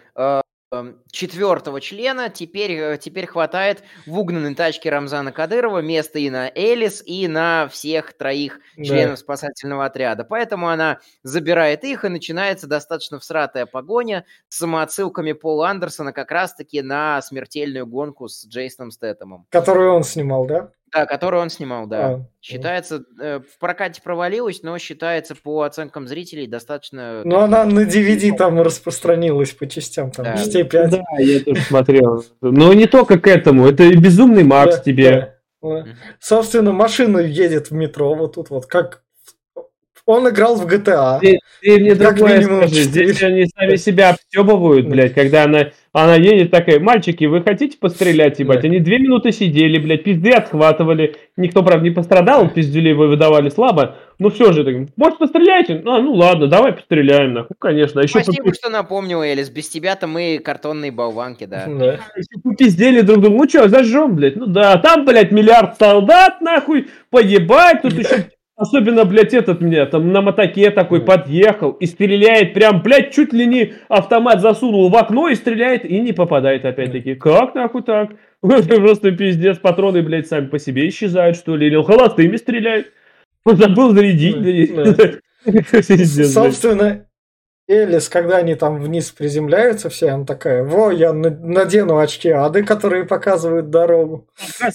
четвертого члена, теперь хватает в угнанной тачке Рамзана Кадырова места и на Элис, и на всех троих членов спасательного отряда. Поэтому она забирает их, и начинается достаточно всратая погоня с самоотсылками Пола Андерсона как раз-таки на смертельную гонку с Джейсоном Стэтхэмом. Которую он снимал, да? Да, которую он снимал, да. Считается, в прокате провалилась, но считается по оценкам зрителей достаточно... Ну, она на DVD там распространилась по частям, там, частей 5. Да, я тоже смотрел. Но не только к этому, это и безумный Макс тебе. Собственно, машина едет в метро, вот тут вот, как... Он играл в GTA. Ты мне другое скажи, здесь они сами себя обстебывают, блядь, когда она едет такая: мальчики, вы хотите пострелять, ебать? Они 2 минуты сидели, блядь, пизды отхватывали, никто, правда, не пострадал, пиздюлей его выдавали слабо, но все же, так, может, постреляйте? Ну ладно, давай постреляем, нахуй, конечно. А спасибо, что напомнил, Элис, без тебя-то мы картонные болванки, да. Пиздели друг друга, ну что, зажжем, блядь, ну да, там, блядь, 1 миллиард солдат, нахуй, поебать, тут еще... Особенно, блядь, этот меня там на мотоке такой подъехал и стреляет прям, блядь, чуть ли не автомат засунул в окно и стреляет, и не попадает опять-таки. Как нахуй так? Просто пиздец, патроны, блядь, сами по себе исчезают, что ли, или он холостыми стреляет. Он забыл зарядить. Собственно, Элис, когда они там вниз приземляются, все, она такая: во, я надену очки Ады, которые показывают дорогу.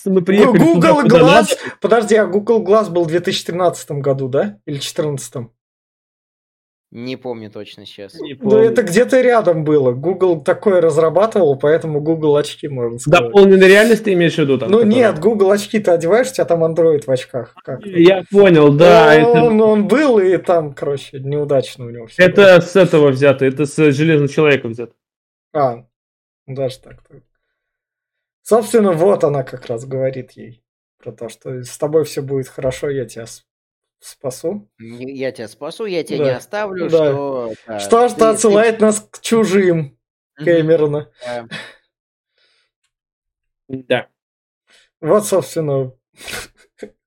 Мы Google Glass. Подожди, а Google Glass был в 2013 году, да? Или 2014? Не помню точно сейчас. Ну, это где-то рядом было. Google такое разрабатывал, поэтому Google очки, можно сказать. Дополненная реальность ты имеешь в виду? Там, ну нет, Google очки ты одеваешь, у тебя там Android в очках. Как? Я понял, да. Он был, и там, короче, неудачно у него все. Это было с этого взято, это с Железного человека взято. А, даже так. Собственно, вот она как раз говорит ей про то, что с тобой все будет хорошо, я тебя спасу. Я тебя спасу, я тебя не оставлю. Да. Что, да, что отсылает нас к чужим, Кэмерона. Да. Вот, собственно.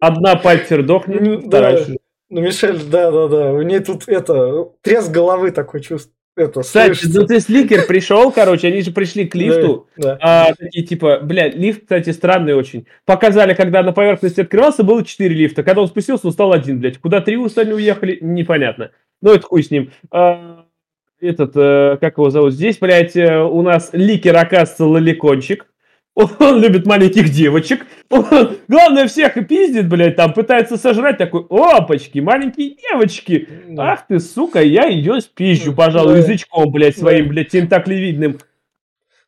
Одна Пайпер дохнет, вторая. Ну, Мишель, да. У нее тут треск головы такой чувствует. Кстати, ну ты Ликер пришел, короче, они же пришли к лифту, такие типа, блядь, лифт, кстати, странный очень. Показали, когда на поверхности открывался, было 4 лифта, когда он спустился, он стал один, блядь. Куда 3 остальные уехали, непонятно. Ну это хуй с ним. Как его зовут? Здесь, блядь, у нас Ликер, оказывается, лоликончик. Он любит маленьких девочек. Он, главное, всех и пиздит, блядь, там пытается сожрать, такой: опачки, маленькие девочки. Ах ты, сука, я ее спизжу, пожалуй, язычком, блядь, своим, блядь, тентаклевидным.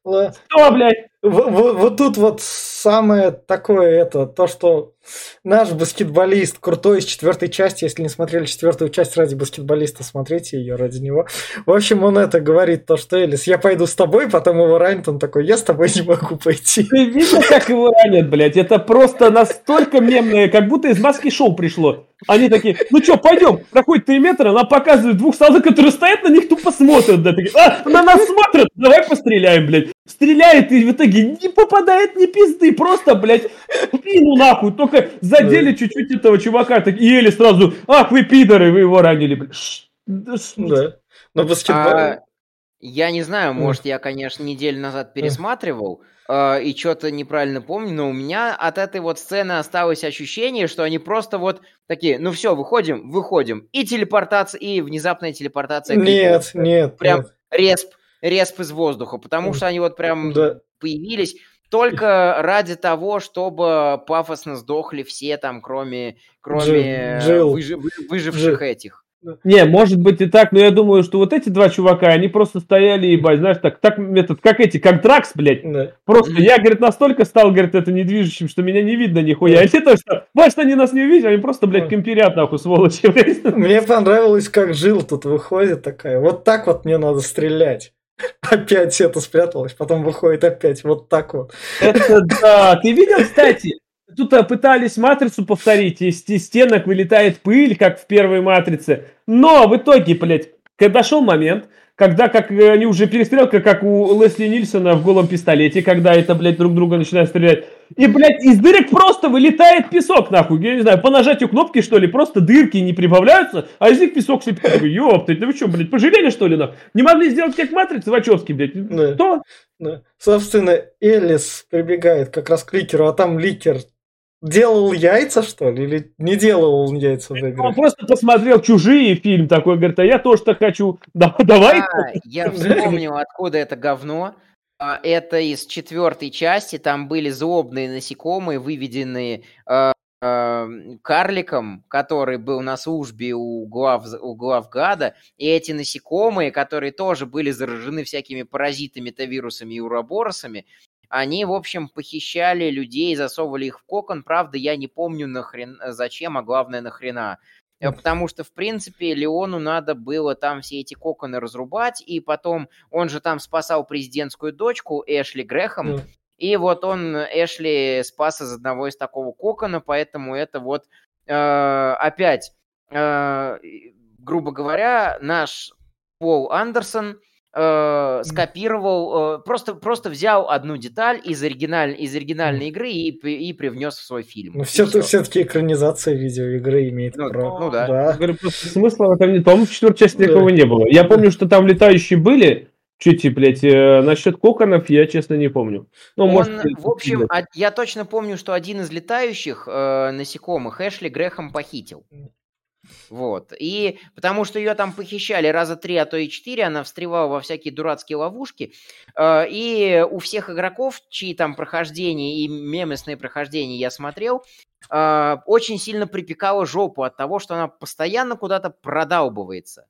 Что, блядь? Вот тут вот самое такое, то, что наш баскетболист крутой из 4-й части, если не смотрели 4-ю часть ради баскетболиста, смотрите ее ради него. В общем, он говорит, то, что: Элис, я пойду с тобой, потом его ранит, он такой: я с тобой не могу пойти. Ты видел, как его ранят, блядь? Это просто настолько мемное, как будто из маски шоу пришло. Они такие: ну что, пойдем, проходит 3 метра, она показывает 2 солдат, которые стоят, на них тупо смотрят, да, такие: на нас смотрят, давай постреляем, блядь. Стреляет и в итоге не попадает ни пизды, просто, блядь, спину нахуй, только задели чуть-чуть этого чувака, так, и Элис сразу: ах, вы пидоры, вы его ранили, блядь. Да. Но баскетбол... Я не знаю, может, я, конечно, неделю назад пересматривал, и что-то неправильно помню, но у меня от этой вот сцены осталось ощущение, что они просто вот такие: ну все, выходим, и телепортация, и внезапная телепортация. Нет. Прям респ из воздуха, потому что они вот прям появились только ради того, чтобы пафосно сдохли все там, кроме выживших этих. Не, может быть и так, но я думаю, что вот эти 2 чувака, они просто стояли, ебать, знаешь, так как эти, как Дракс, блядь. Просто я, говорит, настолько стал, говорит, недвижущим, что меня не видно нихуя. Или то, что, может, они нас не увидели, они просто, блядь, компирят, нахуй, сволочи. Мне понравилось, как Джилл тут выходит такая: вот так вот мне надо стрелять. Опять это спряталось, потом выходит опять вот так вот. Это да. Ты видел, кстати, тут пытались «Матрицу» повторить, и из стенок вылетает пыль, как в первой «Матрице». Но в итоге, блядь, когда шел момент, когда, как они уже перестрелка, как у Лесли Нильсона в «Голом пистолете», когда это, блядь, друг друга начинают стрелять, и, блядь, из дырок просто вылетает песок, нахуй. Я не знаю, по нажатию кнопки, что ли, просто дырки не прибавляются, а из них песок слепит. Ёптать, да вы что, блядь, пожалели, что ли, нахуй? Не могли сделать, как «Матрица» Вачовский, блядь? Да. Кто? Да. Собственно, Элис прибегает как раз к Ликеру, а там Ликер... Делал яйца, что ли? Или не делал он яйца в игре? Он просто посмотрел «Чужие» фильм такой, говорит, а я тоже так хочу. Давай. А, я вспомнил, откуда это говно. Это из 4-й части. Там были злобные насекомые, выведенные карликом, который был на службе у главгада. И эти насекомые, которые тоже были заражены всякими паразитами, Т-вирусами и ураборосами, они, в общем, похищали людей, засовывали их в кокон. Правда, я не помню нахрен, зачем, а главное нахрена. Потому что, в принципе, Леону надо было там все эти коконы разрубать. И потом он же там спасал президентскую дочку Эшли Грэхэм. И вот он Эшли спас из одного из такого кокона. Поэтому это вот опять, грубо говоря, наш Пол Андерсон... скопировал, просто взял одну деталь из оригинальной игры и привнес в свой фильм. Ну, все-таки экранизация видеоигры имеет право. Ну да. Я говорю, просто смысла в этом нет. По-моему, в 4-й части никакого не было. Я помню, что там летающие были. Чуть, блядь, насчет коконов я, честно, не помню. Ну, он, может, в общем, я точно помню, что один из летающих насекомых Эшли Грэхэм похитил. Вот. И потому что ее там похищали раза 3, а то и 4, она встревала во всякие дурацкие ловушки. И у всех игроков, чьи там прохождения и мемесные прохождения я смотрел, очень сильно припекала жопу от того, что она постоянно куда-то продалбывается.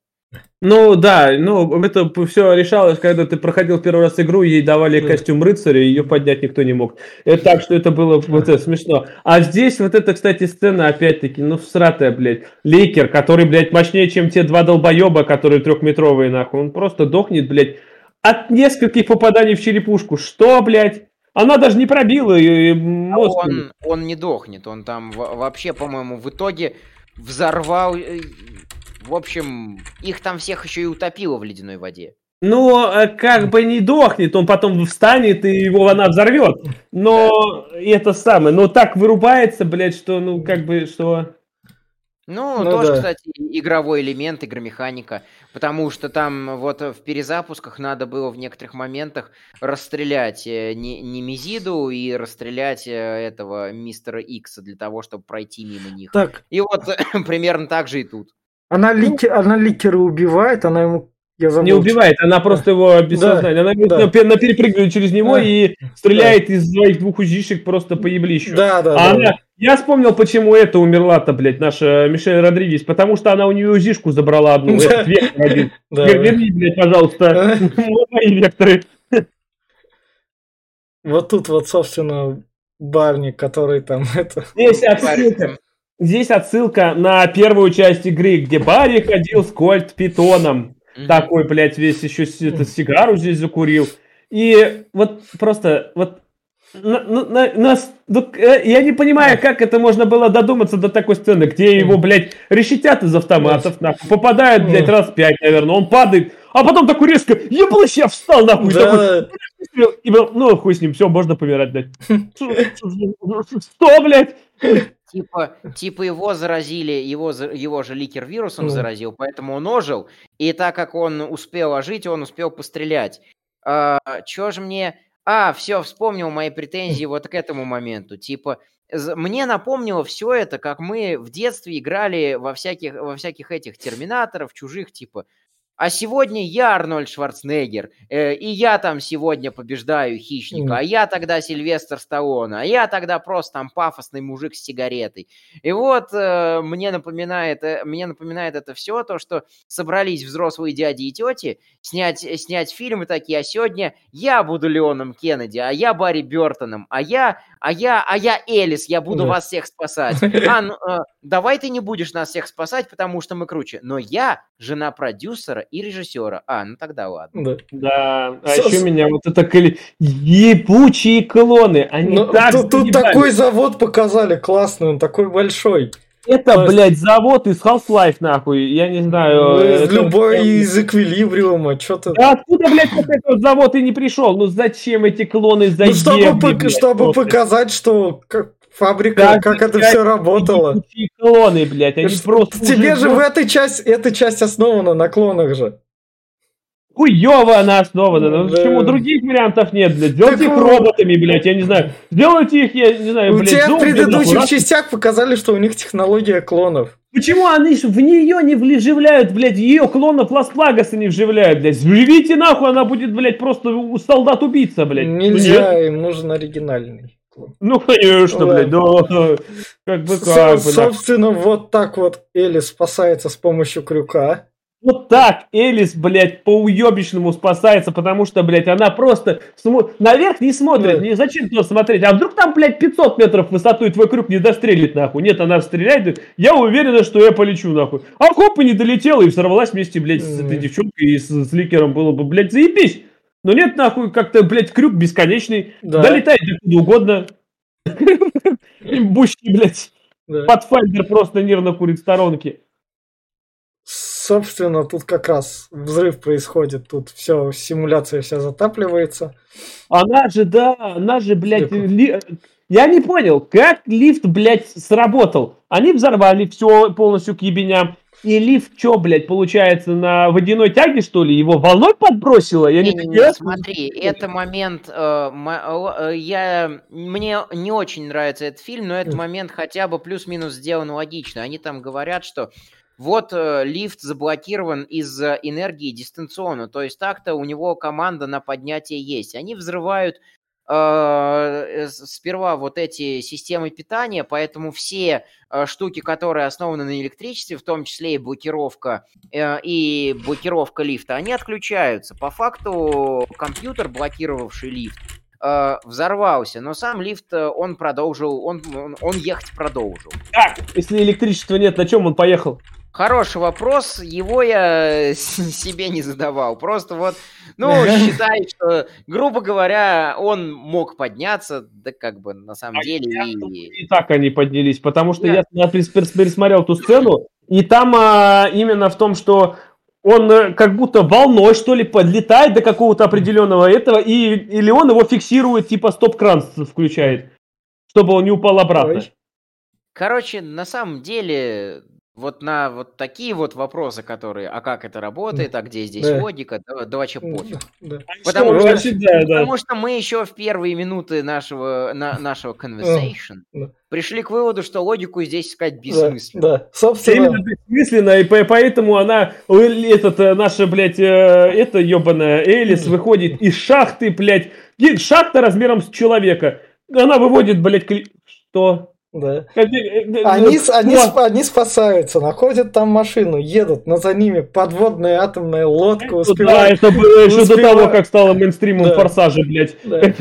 Ну да, ну это все решалось, когда ты проходил первый раз игру, ей давали костюм рыцаря, и ее поднять никто не мог. Это так, что это было вот это, смешно. А здесь вот эта, кстати, сцена, опять-таки, ну всратая, блядь, Ликер, который, блядь, мощнее, чем те два долбоеба, которые трехметровые, нахуй, он просто дохнет, блядь, от нескольких попаданий в черепушку. Что, блядь? Она даже не пробила ее мозг. Он не дохнет, он там вообще, по-моему, в итоге взорвал... В общем, их там всех еще и утопило в ледяной воде. Ну, как бы не дохнет, он потом встанет, и его она взорвет. Но это самое, но так вырубается, блядь, что, ну, как бы, что... Ну, тоже, да. Кстати, игровой элемент, игромеханика, потому что там вот в перезапусках надо было в некоторых моментах расстрелять Немезиду и расстрелять этого Мистера Икса для того, чтобы пройти мимо них. Так. И вот примерно так же и тут. Она Ликера убивает, она ему... Я забыл, не убивает, она просто его без сознания. Она перепрыгивает через него и стреляет из своих двух узишек просто по еблищу. Я вспомнил, почему это умерла-то, блядь, наша Мишель Родригес, потому что она у нее узишку забрала одну. Этот вектор один. Верни, блядь, пожалуйста, мои векторы. Вот тут вот, собственно, Барни, который там... Здесь отсылка. Здесь отсылка на первую часть игры, где Барри ходил с кольт-питоном. Такой, блядь, весь еще сигару здесь закурил. И вот просто... вот я не понимаю, как это можно было додуматься до такой сцены, где его, блядь, решетят из автоматов, нахуй, попадают, блядь, раз 5, наверное, он падает, а потом такой резко, еблысь, я встал, нахуй, такой, и, ну, хуй с ним, все, можно помирать, блядь. Что, блядь? Типа его заразили, его же Ликер вирусом заразил, поэтому он ожил, и так как он успел ожить, он успел пострелять. Чё же мне... все, вспомнил мои претензии вот к этому моменту. Типа, мне напомнило все это, как мы в детстве играли во всяких этих терминаторов, чужих, типа... А сегодня я Арнольд Шварценеггер, и я там сегодня побеждаю хищника, а я тогда Сильвестр Сталлоне, а я тогда просто там пафосный мужик с сигаретой. И вот мне напоминает это все то, что собрались взрослые дяди и тети снять фильмы такие, а сегодня я буду Леоном Кеннеди, а я Барри Бёртоном, а я Элис, я буду вас всех спасать. Давай ты не будешь нас всех спасать, потому что мы круче. Но я жена продюсера, и режиссера. А, ну тогда ладно. Да, да. А еще меня вот это ебучие клоны. Они так тут такой завод показали классный, он такой большой. Это, блядь, завод из Half-Life, нахуй, я не знаю... Любой из Эквилибриума, что-то... А откуда, блядь, этот завод и не пришел? Ну зачем эти клоны заебли? Ну чтобы показать, что... Фабрика, как это все работало. Клоны, блядь, они просто... Тебе же в эта часть основана на клонах же. Хуёво она основана. Ну, почему других вариантов нет, блядь? Сделайте их роботами, блядь, я не знаю. Сделайте их, я не знаю, блядь, зомби. У тебя в предыдущих частях показали, что у них технология клонов. Почему они в нее не вживляют, блядь, ее клонов Лас Плагаса не вживляют, блядь? Вживите нахуй, она будет, блядь, просто солдат-убийца, блядь. Нельзя, им нужен оригинальный. Ну, конечно, блядь, да. Как бы как. Собственно, вот так вот Элис спасается с помощью крюка. Вот так Элис, блядь, по-уёбищному спасается, потому что, блядь, она просто наверх не смотрит. Да. Зачем туда смотреть? А вдруг там, блядь, 500 метров в высоту, и твой крюк не дострелит, нахуй. Нет, она стреляет. Я уверена, что я полечу, нахуй. А хоп, и не долетела, и сорвалась вместе, блядь, с этой девчонкой и с ликером. Было бы, блядь, заебись. Но нет, нахуй, как-то, блядь, крюк бесконечный. Да. Долетает куда угодно. Имбущий, блядь. Патфайндер просто нервно курит сторонки. Собственно, тут как раз взрыв происходит. Тут все, симуляция вся затапливается. Она же, да, блядь... Я не понял, как лифт, блядь, сработал. Они взорвали все полностью к ебеням. И лифт, что, блядь, получается, на водяной тяге, что ли, его волной подбросило? Не, смотри, это момент, мне не очень нравится этот фильм, но этот момент хотя бы плюс-минус сделан логично. Они там говорят, что вот лифт заблокирован из-за энергии дистанционно, то есть так-то у него команда на поднятие есть. Они взрывают сперва вот эти системы питания, поэтому все штуки, которые основаны на электричестве, в том числе и блокировка лифта, они отключаются. По факту компьютер, блокировавший лифт, взорвался, но сам лифт, он продолжил, он ехать продолжил. Как? Если электричества нет, на чем он поехал? Хороший вопрос, его я себе не задавал. Просто вот, считай, что, грубо говоря, он мог подняться, да как бы на самом деле... И так они поднялись, потому что я пересмотрел ту сцену, и там именно в том, что он как будто волной, что ли, подлетает до какого-то определенного этого, или он его фиксирует, типа стоп-кран включает, чтобы он не упал обратно. Короче, на самом деле... Вот на вот такие вот вопросы, которые, а как это работает, а где здесь логика, да вообще пофиг. Да. Потому что мы еще в первые минуты нашего conversation пришли к выводу, что логику здесь искать бессмысленно. Да. Собственно, именно бессмысленно, и поэтому наша, блядь, эта ебаная Элис выходит из шахты, блядь, шахта размером с человека. Она выводит, блядь, что... Да. Они спасаются, находят там машину, едут, но за ними подводная атомная лодка успевает... Да, это было еще до того, как стало мейнстримом форсажа, блядь. Да.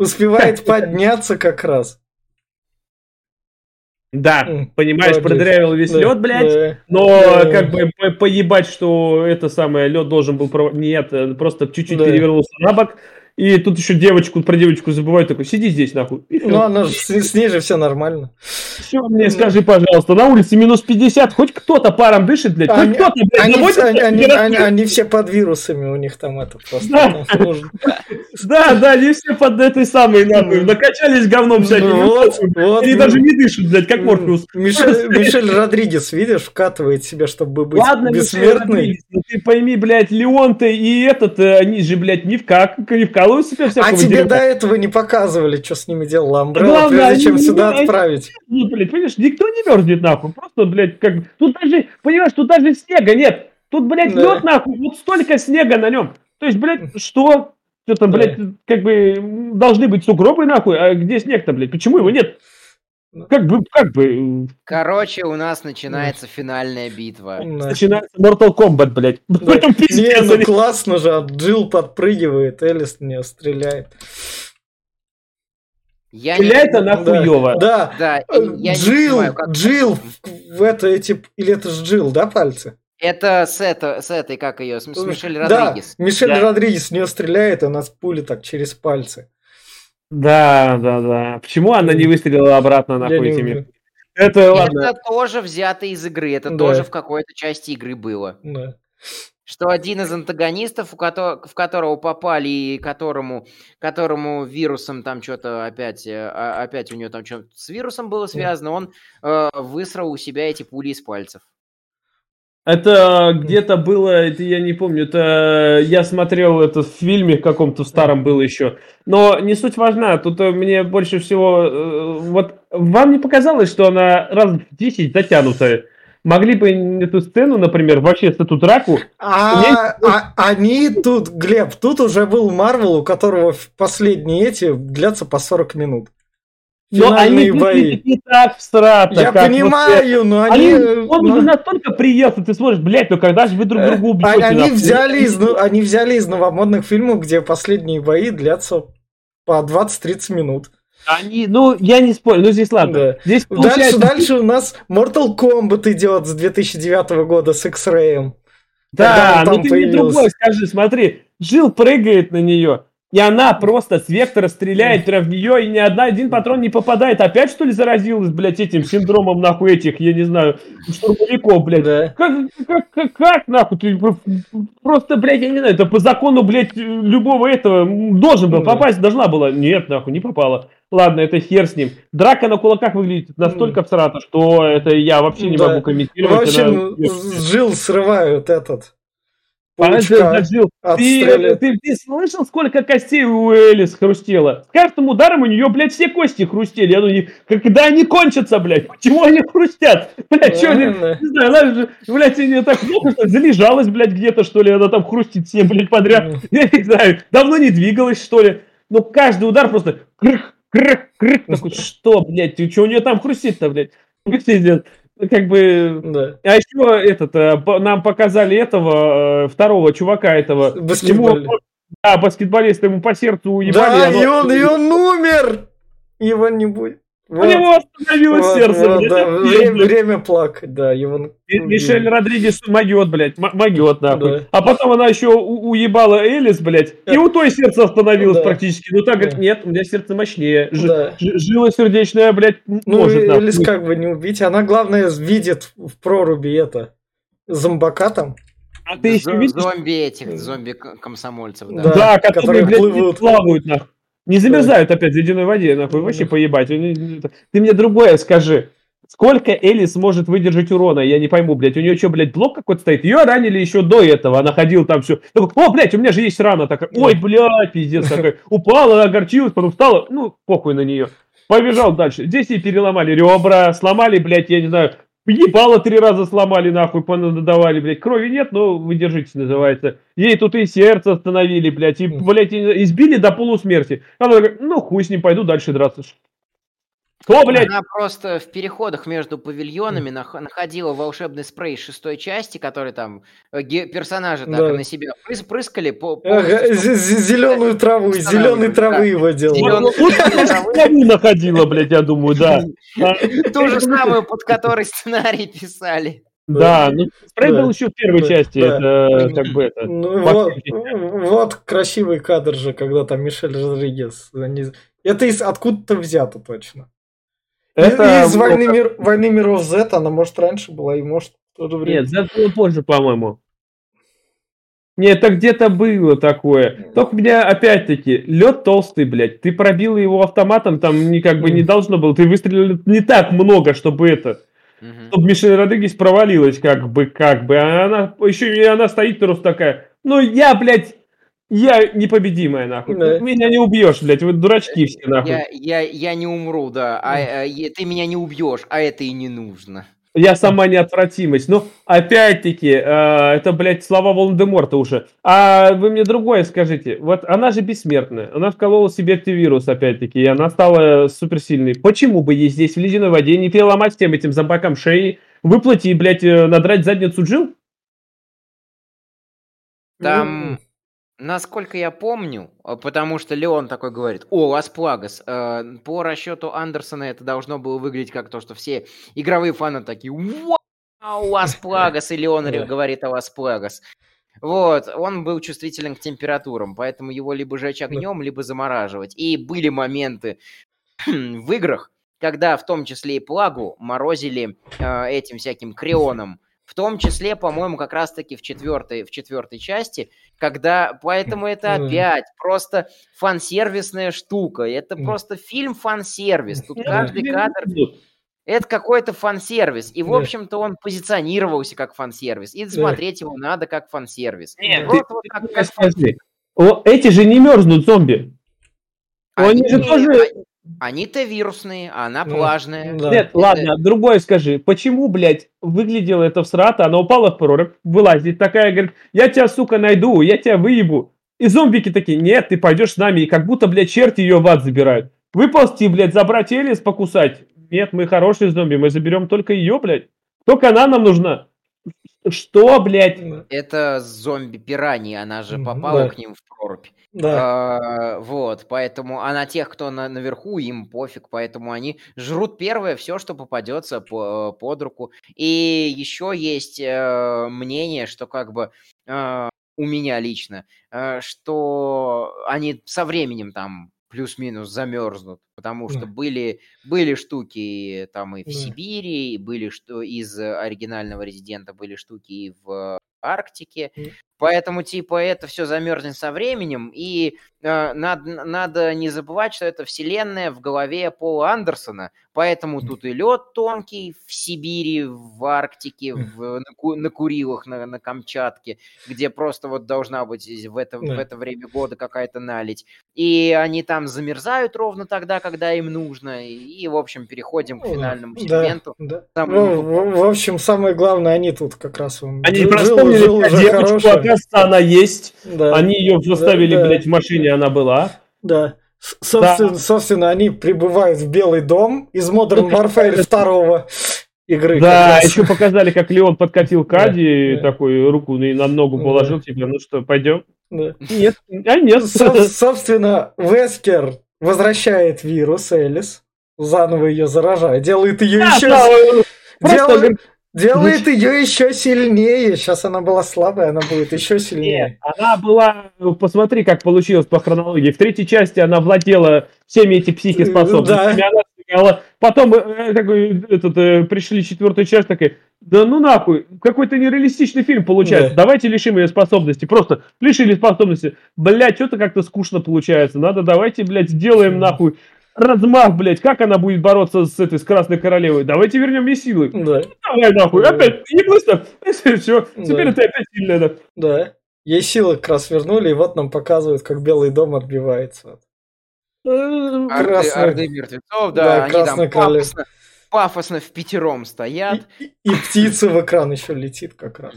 Успевает подняться как раз. Да, понимаешь, продырявил весь лед, блядь, но как бы поебать, что это самое, лед должен был... Нет, просто чуть-чуть перевернулся на бок. И тут еще про девочку забывают, такой, сиди здесь, нахуй. Ну, она же, с ней же все нормально. Все, мне скажи, пожалуйста, на улице минус 50, хоть кто-то паром дышит, блядь, хоть кто-то, блядь, они все под вирусами, у них там это просто. Да, они все под этой самой, нахуй, накачались говном всяким. Они даже не дышат, блядь, как Морфеус. Мишель Родригес, видишь, вкатывает себя, чтобы быть бессмертной. Ладно, ты пойми, блядь, Леон-то и этот, они же, блядь, не в как. А тебе до этого не показывали, что с ними делала Амбрелла, прежде чем сюда отправить. Ну, блядь, понимаешь, никто не мерзнет, нахуй. Просто, блядь, как... Тут даже снега нет. Тут, блядь, лед, нахуй. Вот столько снега на нем. То есть, блядь, что? Что-то, блядь, как бы должны быть сугробы, нахуй. А где снег-то, блядь? Почему его нет? Как бы... Короче, у нас начинается финальная битва. Начинается Mortal Kombat, блядь. Не, классно же, Джилл подпрыгивает, Элис не стреляет. Стреляет она хуёво. Да, Джилл, или это же Джилл, да, пальцы? Это с этой, как ее, с Мишель Родригес. Да, Мишель Родригес в нее стреляет, и у нас пули так через пальцы. Да, да, да. Почему она не выстрелила обратно на хуй? Это тоже взято из игры, это тоже в какой-то части игры было. Да. Что один из антагонистов, в которого попали и которому вирусом там что-то опять у него там что-то с вирусом было связано, он высрал у себя эти пули из пальцев. Это где-то было, это я не помню, это я смотрел это в фильме каком-то старом было еще, но не суть важна, тут мне больше всего, вот вам не показалось, что она раз в 10 затянутая? Могли бы эту сцену, например, вообще эту драку... Они тут, Глеб, тут уже был Марвел, у которого последние эти длятся по 40 минут. Финальные бои. Не так всрато. Я понимаю, вот, но они... Он уже настолько приехал, ты смотришь, блядь, ну когда же вы друг друга убьете? Они взяли из новомодных фильмов, где последние бои длятся по 20-30 минут. Они, ну, я не спорю, ну здесь ладно. Да. Здесь получается... Дальше у нас Mortal Kombat идет с 2009 года с X-Ray. Да, но ты мне другое скажи, смотри, Джилл прыгает на нее, и она просто с вектора стреляет прям в нее, и ни один патрон не попадает. Опять, что ли, заразилась, блядь, этим синдромом, нахуй, этих, я не знаю, штурмовиков, блядь. Да. Как, нахуй, ты просто, блядь, я не знаю, это по закону, блядь, любого этого должен был попасть, должна была. Нет, нахуй, не попала. Ладно, это хер с ним. Драка на кулаках выглядит настолько всрато, что это я вообще не могу комментировать. В общем, Джилл срывают этот. Ты слышал, сколько костей у Элис хрустело? С каждым ударом у нее, блядь, все кости хрустели. Я думаю, когда они кончатся, блядь, почему они хрустят? Блядь, что они, не знаю, она же, блядь, не так много, что залежалась, блядь, где-то, что ли, она там хрустит всем, блядь, подряд. Я не знаю, давно не двигалась, что ли. Но каждый удар просто крых. Такой, что, блядь, ты что у нее там хрустит-то, блядь? Как бы... Да. А еще нам показали этого, второго чувака этого. Баскетболиста, ему по сердцу уебали. Да, и он умер! Его не будет. Вот. У него остановилось сердце. Вот, да. Время плакать, да. Его... Мишель Родригес могет, блядь. Могет, нахуй. Да. А потом она еще уебала Элис, блядь. И у той сердце остановилось практически. Ну так, говорит, нет, у меня сердце мощнее. Жила сердечная, блядь, может. Ну Элис как бы не убить. Она, главное, видит в проруби это. Зомбака там. А ты еще видишь? Зомби этих, зомби-комсомольцев. Да, которые, блядь, плавают, нахуй. Не замерзают опять в ледяной воде, нахуй, вообще поебать. Ты мне другое скажи. Сколько Элис может выдержать урона? Я не пойму, блядь. У нее что, блядь, блок какой-то стоит? Ее ранили еще до этого. Она ходила там все. О, блядь, у меня же есть рана такая. Ой, блядь, пиздец такой. Упала, огорчилась, потом встала. Ну, похуй на нее. Побежал дальше. Здесь ей переломали ребра, сломали, блядь, я не знаю. Ебало 3 раза сломали, нахуй, понадавали, блядь. Крови нет, но вы держитесь, называется. Ей тут и сердце остановили, блядь. И, блядь, избили до полусмерти. Она такая, ну, хуй с ним, пойду дальше драться. Кто, блядь? Она просто в переходах между павильонами находила волшебный спрей из 6 части, который там персонажи так и на себя прыскали. Зеленую траву, зеленой травы его делала. Траву находила, блядь, я думаю, да. Ту же самую, под которой сценарий писали. Да, ну спрей был еще в первой части. Это как бы это. Вот красивый кадр же, когда там Мишель Родригес. Это откуда-то взято точно. Это из «Войны миров Z», она, может, раньше была, и, может, в то же время... Нет, Z было позже, по-моему. Нет, это где-то было такое. Только у меня, опять-таки, лед толстый, блядь. Ты пробил его автоматом, там как бы не должно было. Ты выстрелил не так много, чтобы это... Чтобы Мишель Родригес провалилась, как бы. А она, еще и она стоит просто такая. Ну, я, блядь... Я непобедимая, нахуй. Да. Ты меня не убьешь, блядь, вы дурачки все, нахуй. Я не умру, да. Ты меня не убьешь, а это и не нужно. Я сама неотвратимость. Ну, опять-таки, это, блядь, слова Волан-де-Морта уже. А вы мне другое скажите. Вот она же бессмертная. Она вколола себе антивирус, опять-таки, и она стала суперсильной. Почему бы ей здесь в ледяной воде не переломать всем этим зомбакам шеи, выплыть и, блядь, надрать задницу Джилл? Там... Насколько я помню, потому что Леон такой говорит, о, Лас Плагас, по расчету Андерсона это должно было выглядеть как то, что все игровые фаны такие, А у Лас Плагас, и Леон говорит о Лас Плагас. Вот, он был чувствителен к температурам, поэтому его либо жечь огнем, либо замораживать. И были моменты в играх, когда в том числе и Плагу морозили этим всяким креоном. В том числе, по-моему, как раз-таки в четвертой части, когда... Поэтому это опять просто фансервисная штука. Это просто фильм-фансервис. Тут каждый кадр... Это какой-то фан-сервис. И, в общем-то, он позиционировался как фан-сервис. И смотреть его надо как фан-сервис. Нет, эти же не мерзнут зомби. Они же тоже... Они-то вирусные, а она плажная. Да. Нет, это... ладно, другое скажи. Почему, блядь, выглядело это всрато, она упала в прорубь, вылазит такая, говорит, я тебя, сука, найду, я тебя выебу. И зомбики такие, нет, ты пойдешь с нами. И как будто, блядь, черти ее в ад забирают. Выползти, блядь, забрать Элис, покусать. Нет, мы хорошие зомби, мы заберем только ее, блядь. Только она нам нужна. Что, блядь? Это зомби-пираньи, она же попала к ним в прорубь. Да. Вот, поэтому, а на тех, кто наверху, им пофиг, поэтому они жрут первое все, что попадется под руку. И еще есть мнение, что как бы у меня лично, что они со временем там плюс-минус замерзнут, потому что были штуки там и в Сибири, и были из оригинального Резидента, были штуки и в Арктике, поэтому типа это все замерзнет со временем, и надо не забывать, что это вселенная в голове Пола Андерсона, поэтому тут и лед тонкий в Сибири, в Арктике, на Курилах, на Камчатке, где просто вот должна быть в это время года какая-то наледь, и они там замерзают ровно тогда, когда им нужно, и в общем переходим к финальному сегменту. Да, да. В общем, самое главное, они тут как раз... Они вспомнили девочку, оказывается, она есть, они ее заставили, блядь, в машине она была. Да. Собственно, они прибывают в Белый дом из Modern Warfare 2 игры. Да, еще показали, как Леон подкатил Кади, такой руку на ногу положил, типа, ну что, пойдем? Нет, а нет. Собственно, Вескер возвращает вирус Элис, заново ее заражает, делает ее еще... Делает ее еще сильнее. Сейчас она была слабая, она будет еще сильнее. Нет, она была... Посмотри, как получилось по хронологии. В третьей части она владела всеми этими психоспособностями. Да. Потом пришли в четвертую часть, такая... Да ну нахуй, какой-то нереалистичный фильм получается. Да. Давайте лишим ее способности. Просто лишили способности. Блядь, что-то как-то скучно получается. Надо, давайте, блядь, сделаем нахуй... Размах, блядь, как она будет бороться с Красной Королевой? Давайте вернем ей силы. Да. Давай нахуй, опять, еблыстов, все, теперь это опять сильная. Да, ей силы как раз вернули, и вот нам показывают, как Белый дом отбивается. Орды мертвецов, да, они там пафосно впятером стоят. И птица в экран еще летит как раз.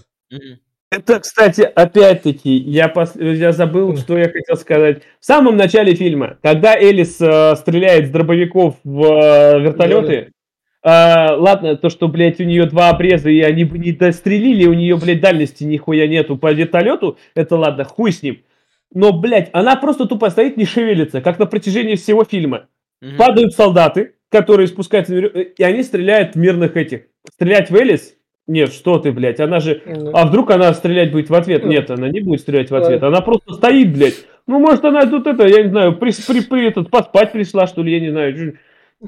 Это, кстати, опять-таки, я забыл, что я хотел сказать. В самом начале фильма, когда Элис стреляет с дробовиков в вертолеты, ладно, то, что, блядь, у нее два обреза, и они бы не дострелили, у нее, блядь, дальности нихуя нету по вертолету, это ладно, хуй с ним. Но, блядь, она просто тупо стоит, не шевелится, как на протяжении всего фильма. Падают солдаты, которые спускаются, и они стреляют в мирных этих. Стрелять в Элис... Нет, что ты, блядь, она же... А вдруг она стрелять будет в ответ? Нет, она не будет стрелять в ответ. Она просто стоит, блядь. Ну, может, она тут я не знаю, поспать пришла, что ли, я не знаю.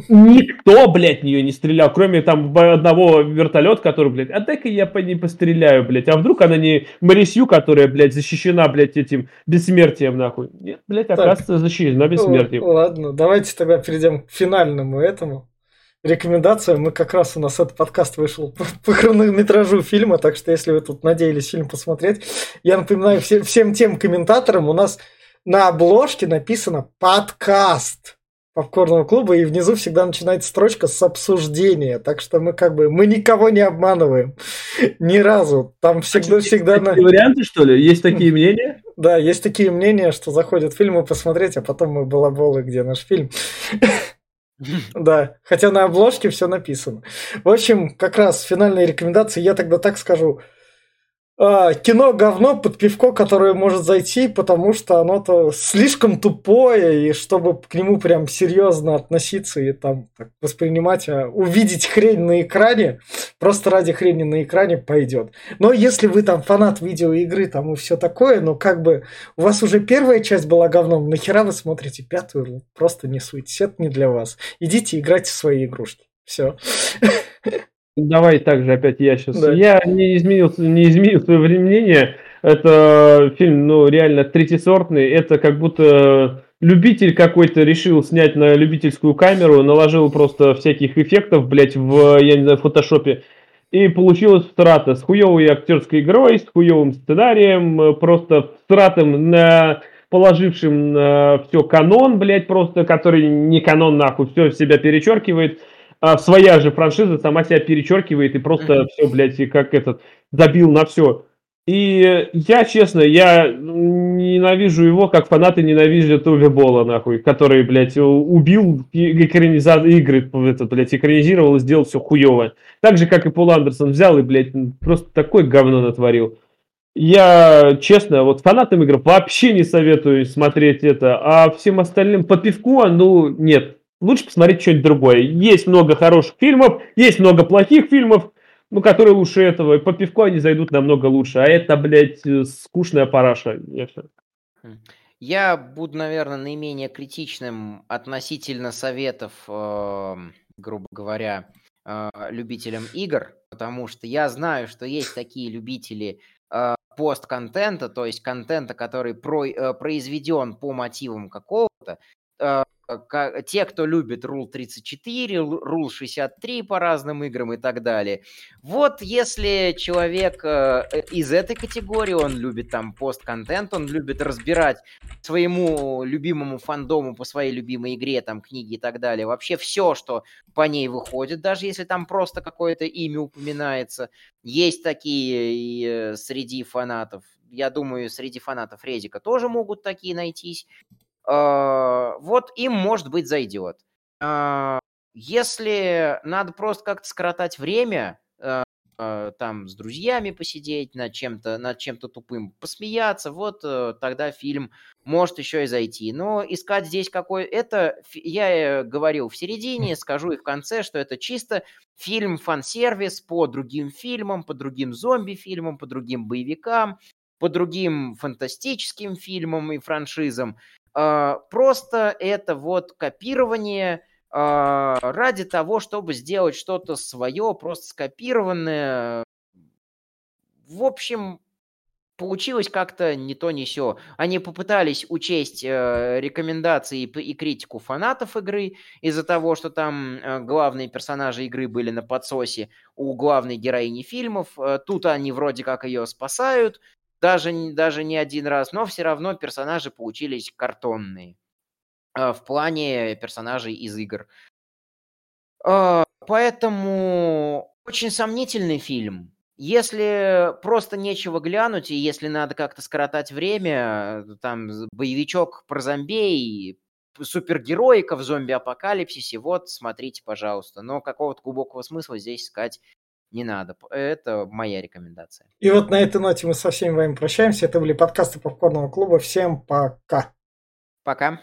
Никто, блядь, в нее не стрелял, кроме там одного вертолета, который, блядь, а дай-ка я по ней постреляю, блядь. А вдруг она не Марисью, которая, блядь, защищена, блядь, этим бессмертием, нахуй. Нет, блядь, оказывается, защищена бессмертием. Ладно, давайте тогда перейдем к финальному этому. Рекомендация. Мы как раз у нас этот подкаст вышел по хронометражу фильма, так что если вы тут надеялись фильм посмотреть, я напоминаю всем тем комментаторам, у нас на обложке написано «Подкаст» Попкорного клуба, и внизу всегда начинается строчка с обсуждения, так что мы как бы, мы никого не обманываем, ни разу, там всегда... Такие варианты, что ли? Есть такие мнения? Да, есть такие мнения, что заходят фильмы посмотреть, а потом мы балаболы, где наш фильм... Да, хотя на обложке все написано. В общем, как раз финальные рекомендации, я тогда так скажу. кино говно под пивко, которое может зайти, потому что оно-то слишком тупое, и чтобы к нему прям серьезно относиться и там так воспринимать, а увидеть хрень на экране, просто ради хрени на экране пойдет. Но если вы там фанат видеоигры там и все такое, ну как бы у вас уже первая часть была говном, нахера вы смотрите пятую? Просто не суйтесь, это не для вас. Идите играйте в свои игрушки. Все. Давай так же опять я сейчас. Да. Я не изменил свое мнение. Это фильм, ну, реально третисортный. Это как будто любитель какой-то решил снять на любительскую камеру, наложил просто всяких эффектов, блять, в фотошопе. И получилась всрата с хуевой актерской игрой, с хуевым сценарием, просто всратым на... положившим на все канон, блять, просто, который не канон нахуй, все в себя перечеркивает. А своя же франшиза сама себя перечеркивает и просто все, блядь, как этот, добил на все. И я, честно, я ненавижу его, как фанаты ненавидят Уве Болла, нахуй, который, блядь, убил игры, блядь, экранизировал и сделал все хуево. Так же, как и Пол Андерсон взял и, блядь, просто такое говно натворил. Я, честно, вот фанатам игр вообще не советую смотреть это, а всем остальным по пивку, ну, нет. Лучше посмотреть что-нибудь другое. Есть много хороших фильмов, есть много плохих фильмов, ну, которые лучше этого. И по пивку они зайдут намного лучше. А это, блядь, скучная параша. Я буду, наверное, наименее критичным относительно советов, грубо говоря, любителям игр. Потому что я знаю, что есть такие любители постконтента, то есть контента, который произведен по мотивам какого-то. Те, кто любит Rule 34, Rule 63 по разным играм и так далее. Вот если человек из этой категории, он любит там постконтент, он любит разбирать своему любимому фандому по своей любимой игре, там книги и так далее, вообще все, что по ней выходит, даже если там просто какое-то имя упоминается. Есть такие и среди фанатов. Я думаю, среди фанатов Резика тоже могут такие найтись. Вот им, может быть, зайдет. Если надо просто как-то скоротать время, там с друзьями посидеть, над чем-то тупым посмеяться, вот тогда фильм может еще и зайти. Но искать здесь какой... Это я говорил в середине, скажу и в конце, что это чисто фильм фан-сервис по другим фильмам, по другим зомби-фильмам, по другим боевикам, по другим фантастическим фильмам и франшизам. Просто это вот копирование ради того, чтобы сделать что-то свое, просто скопированное. В общем, получилось как-то не то не сё. Они попытались учесть рекомендации и критику фанатов игры из-за того, что там главные персонажи игры были на подсосе у главной героини фильмов. Тут они вроде как ее спасают. Даже не один раз, но все равно персонажи получились картонные в плане персонажей из игр. Поэтому очень сомнительный фильм. Если просто нечего глянуть, и если надо как-то скоротать время, там боевичок про зомби, супергероика в зомби-апокалипсисе, вот, смотрите, пожалуйста. Но какого-то глубокого смысла здесь искать не надо. Это моя рекомендация. И вот на этой ноте мы со всеми вами прощаемся. Это были подкасты Попкорного клуба. Всем пока. Пока.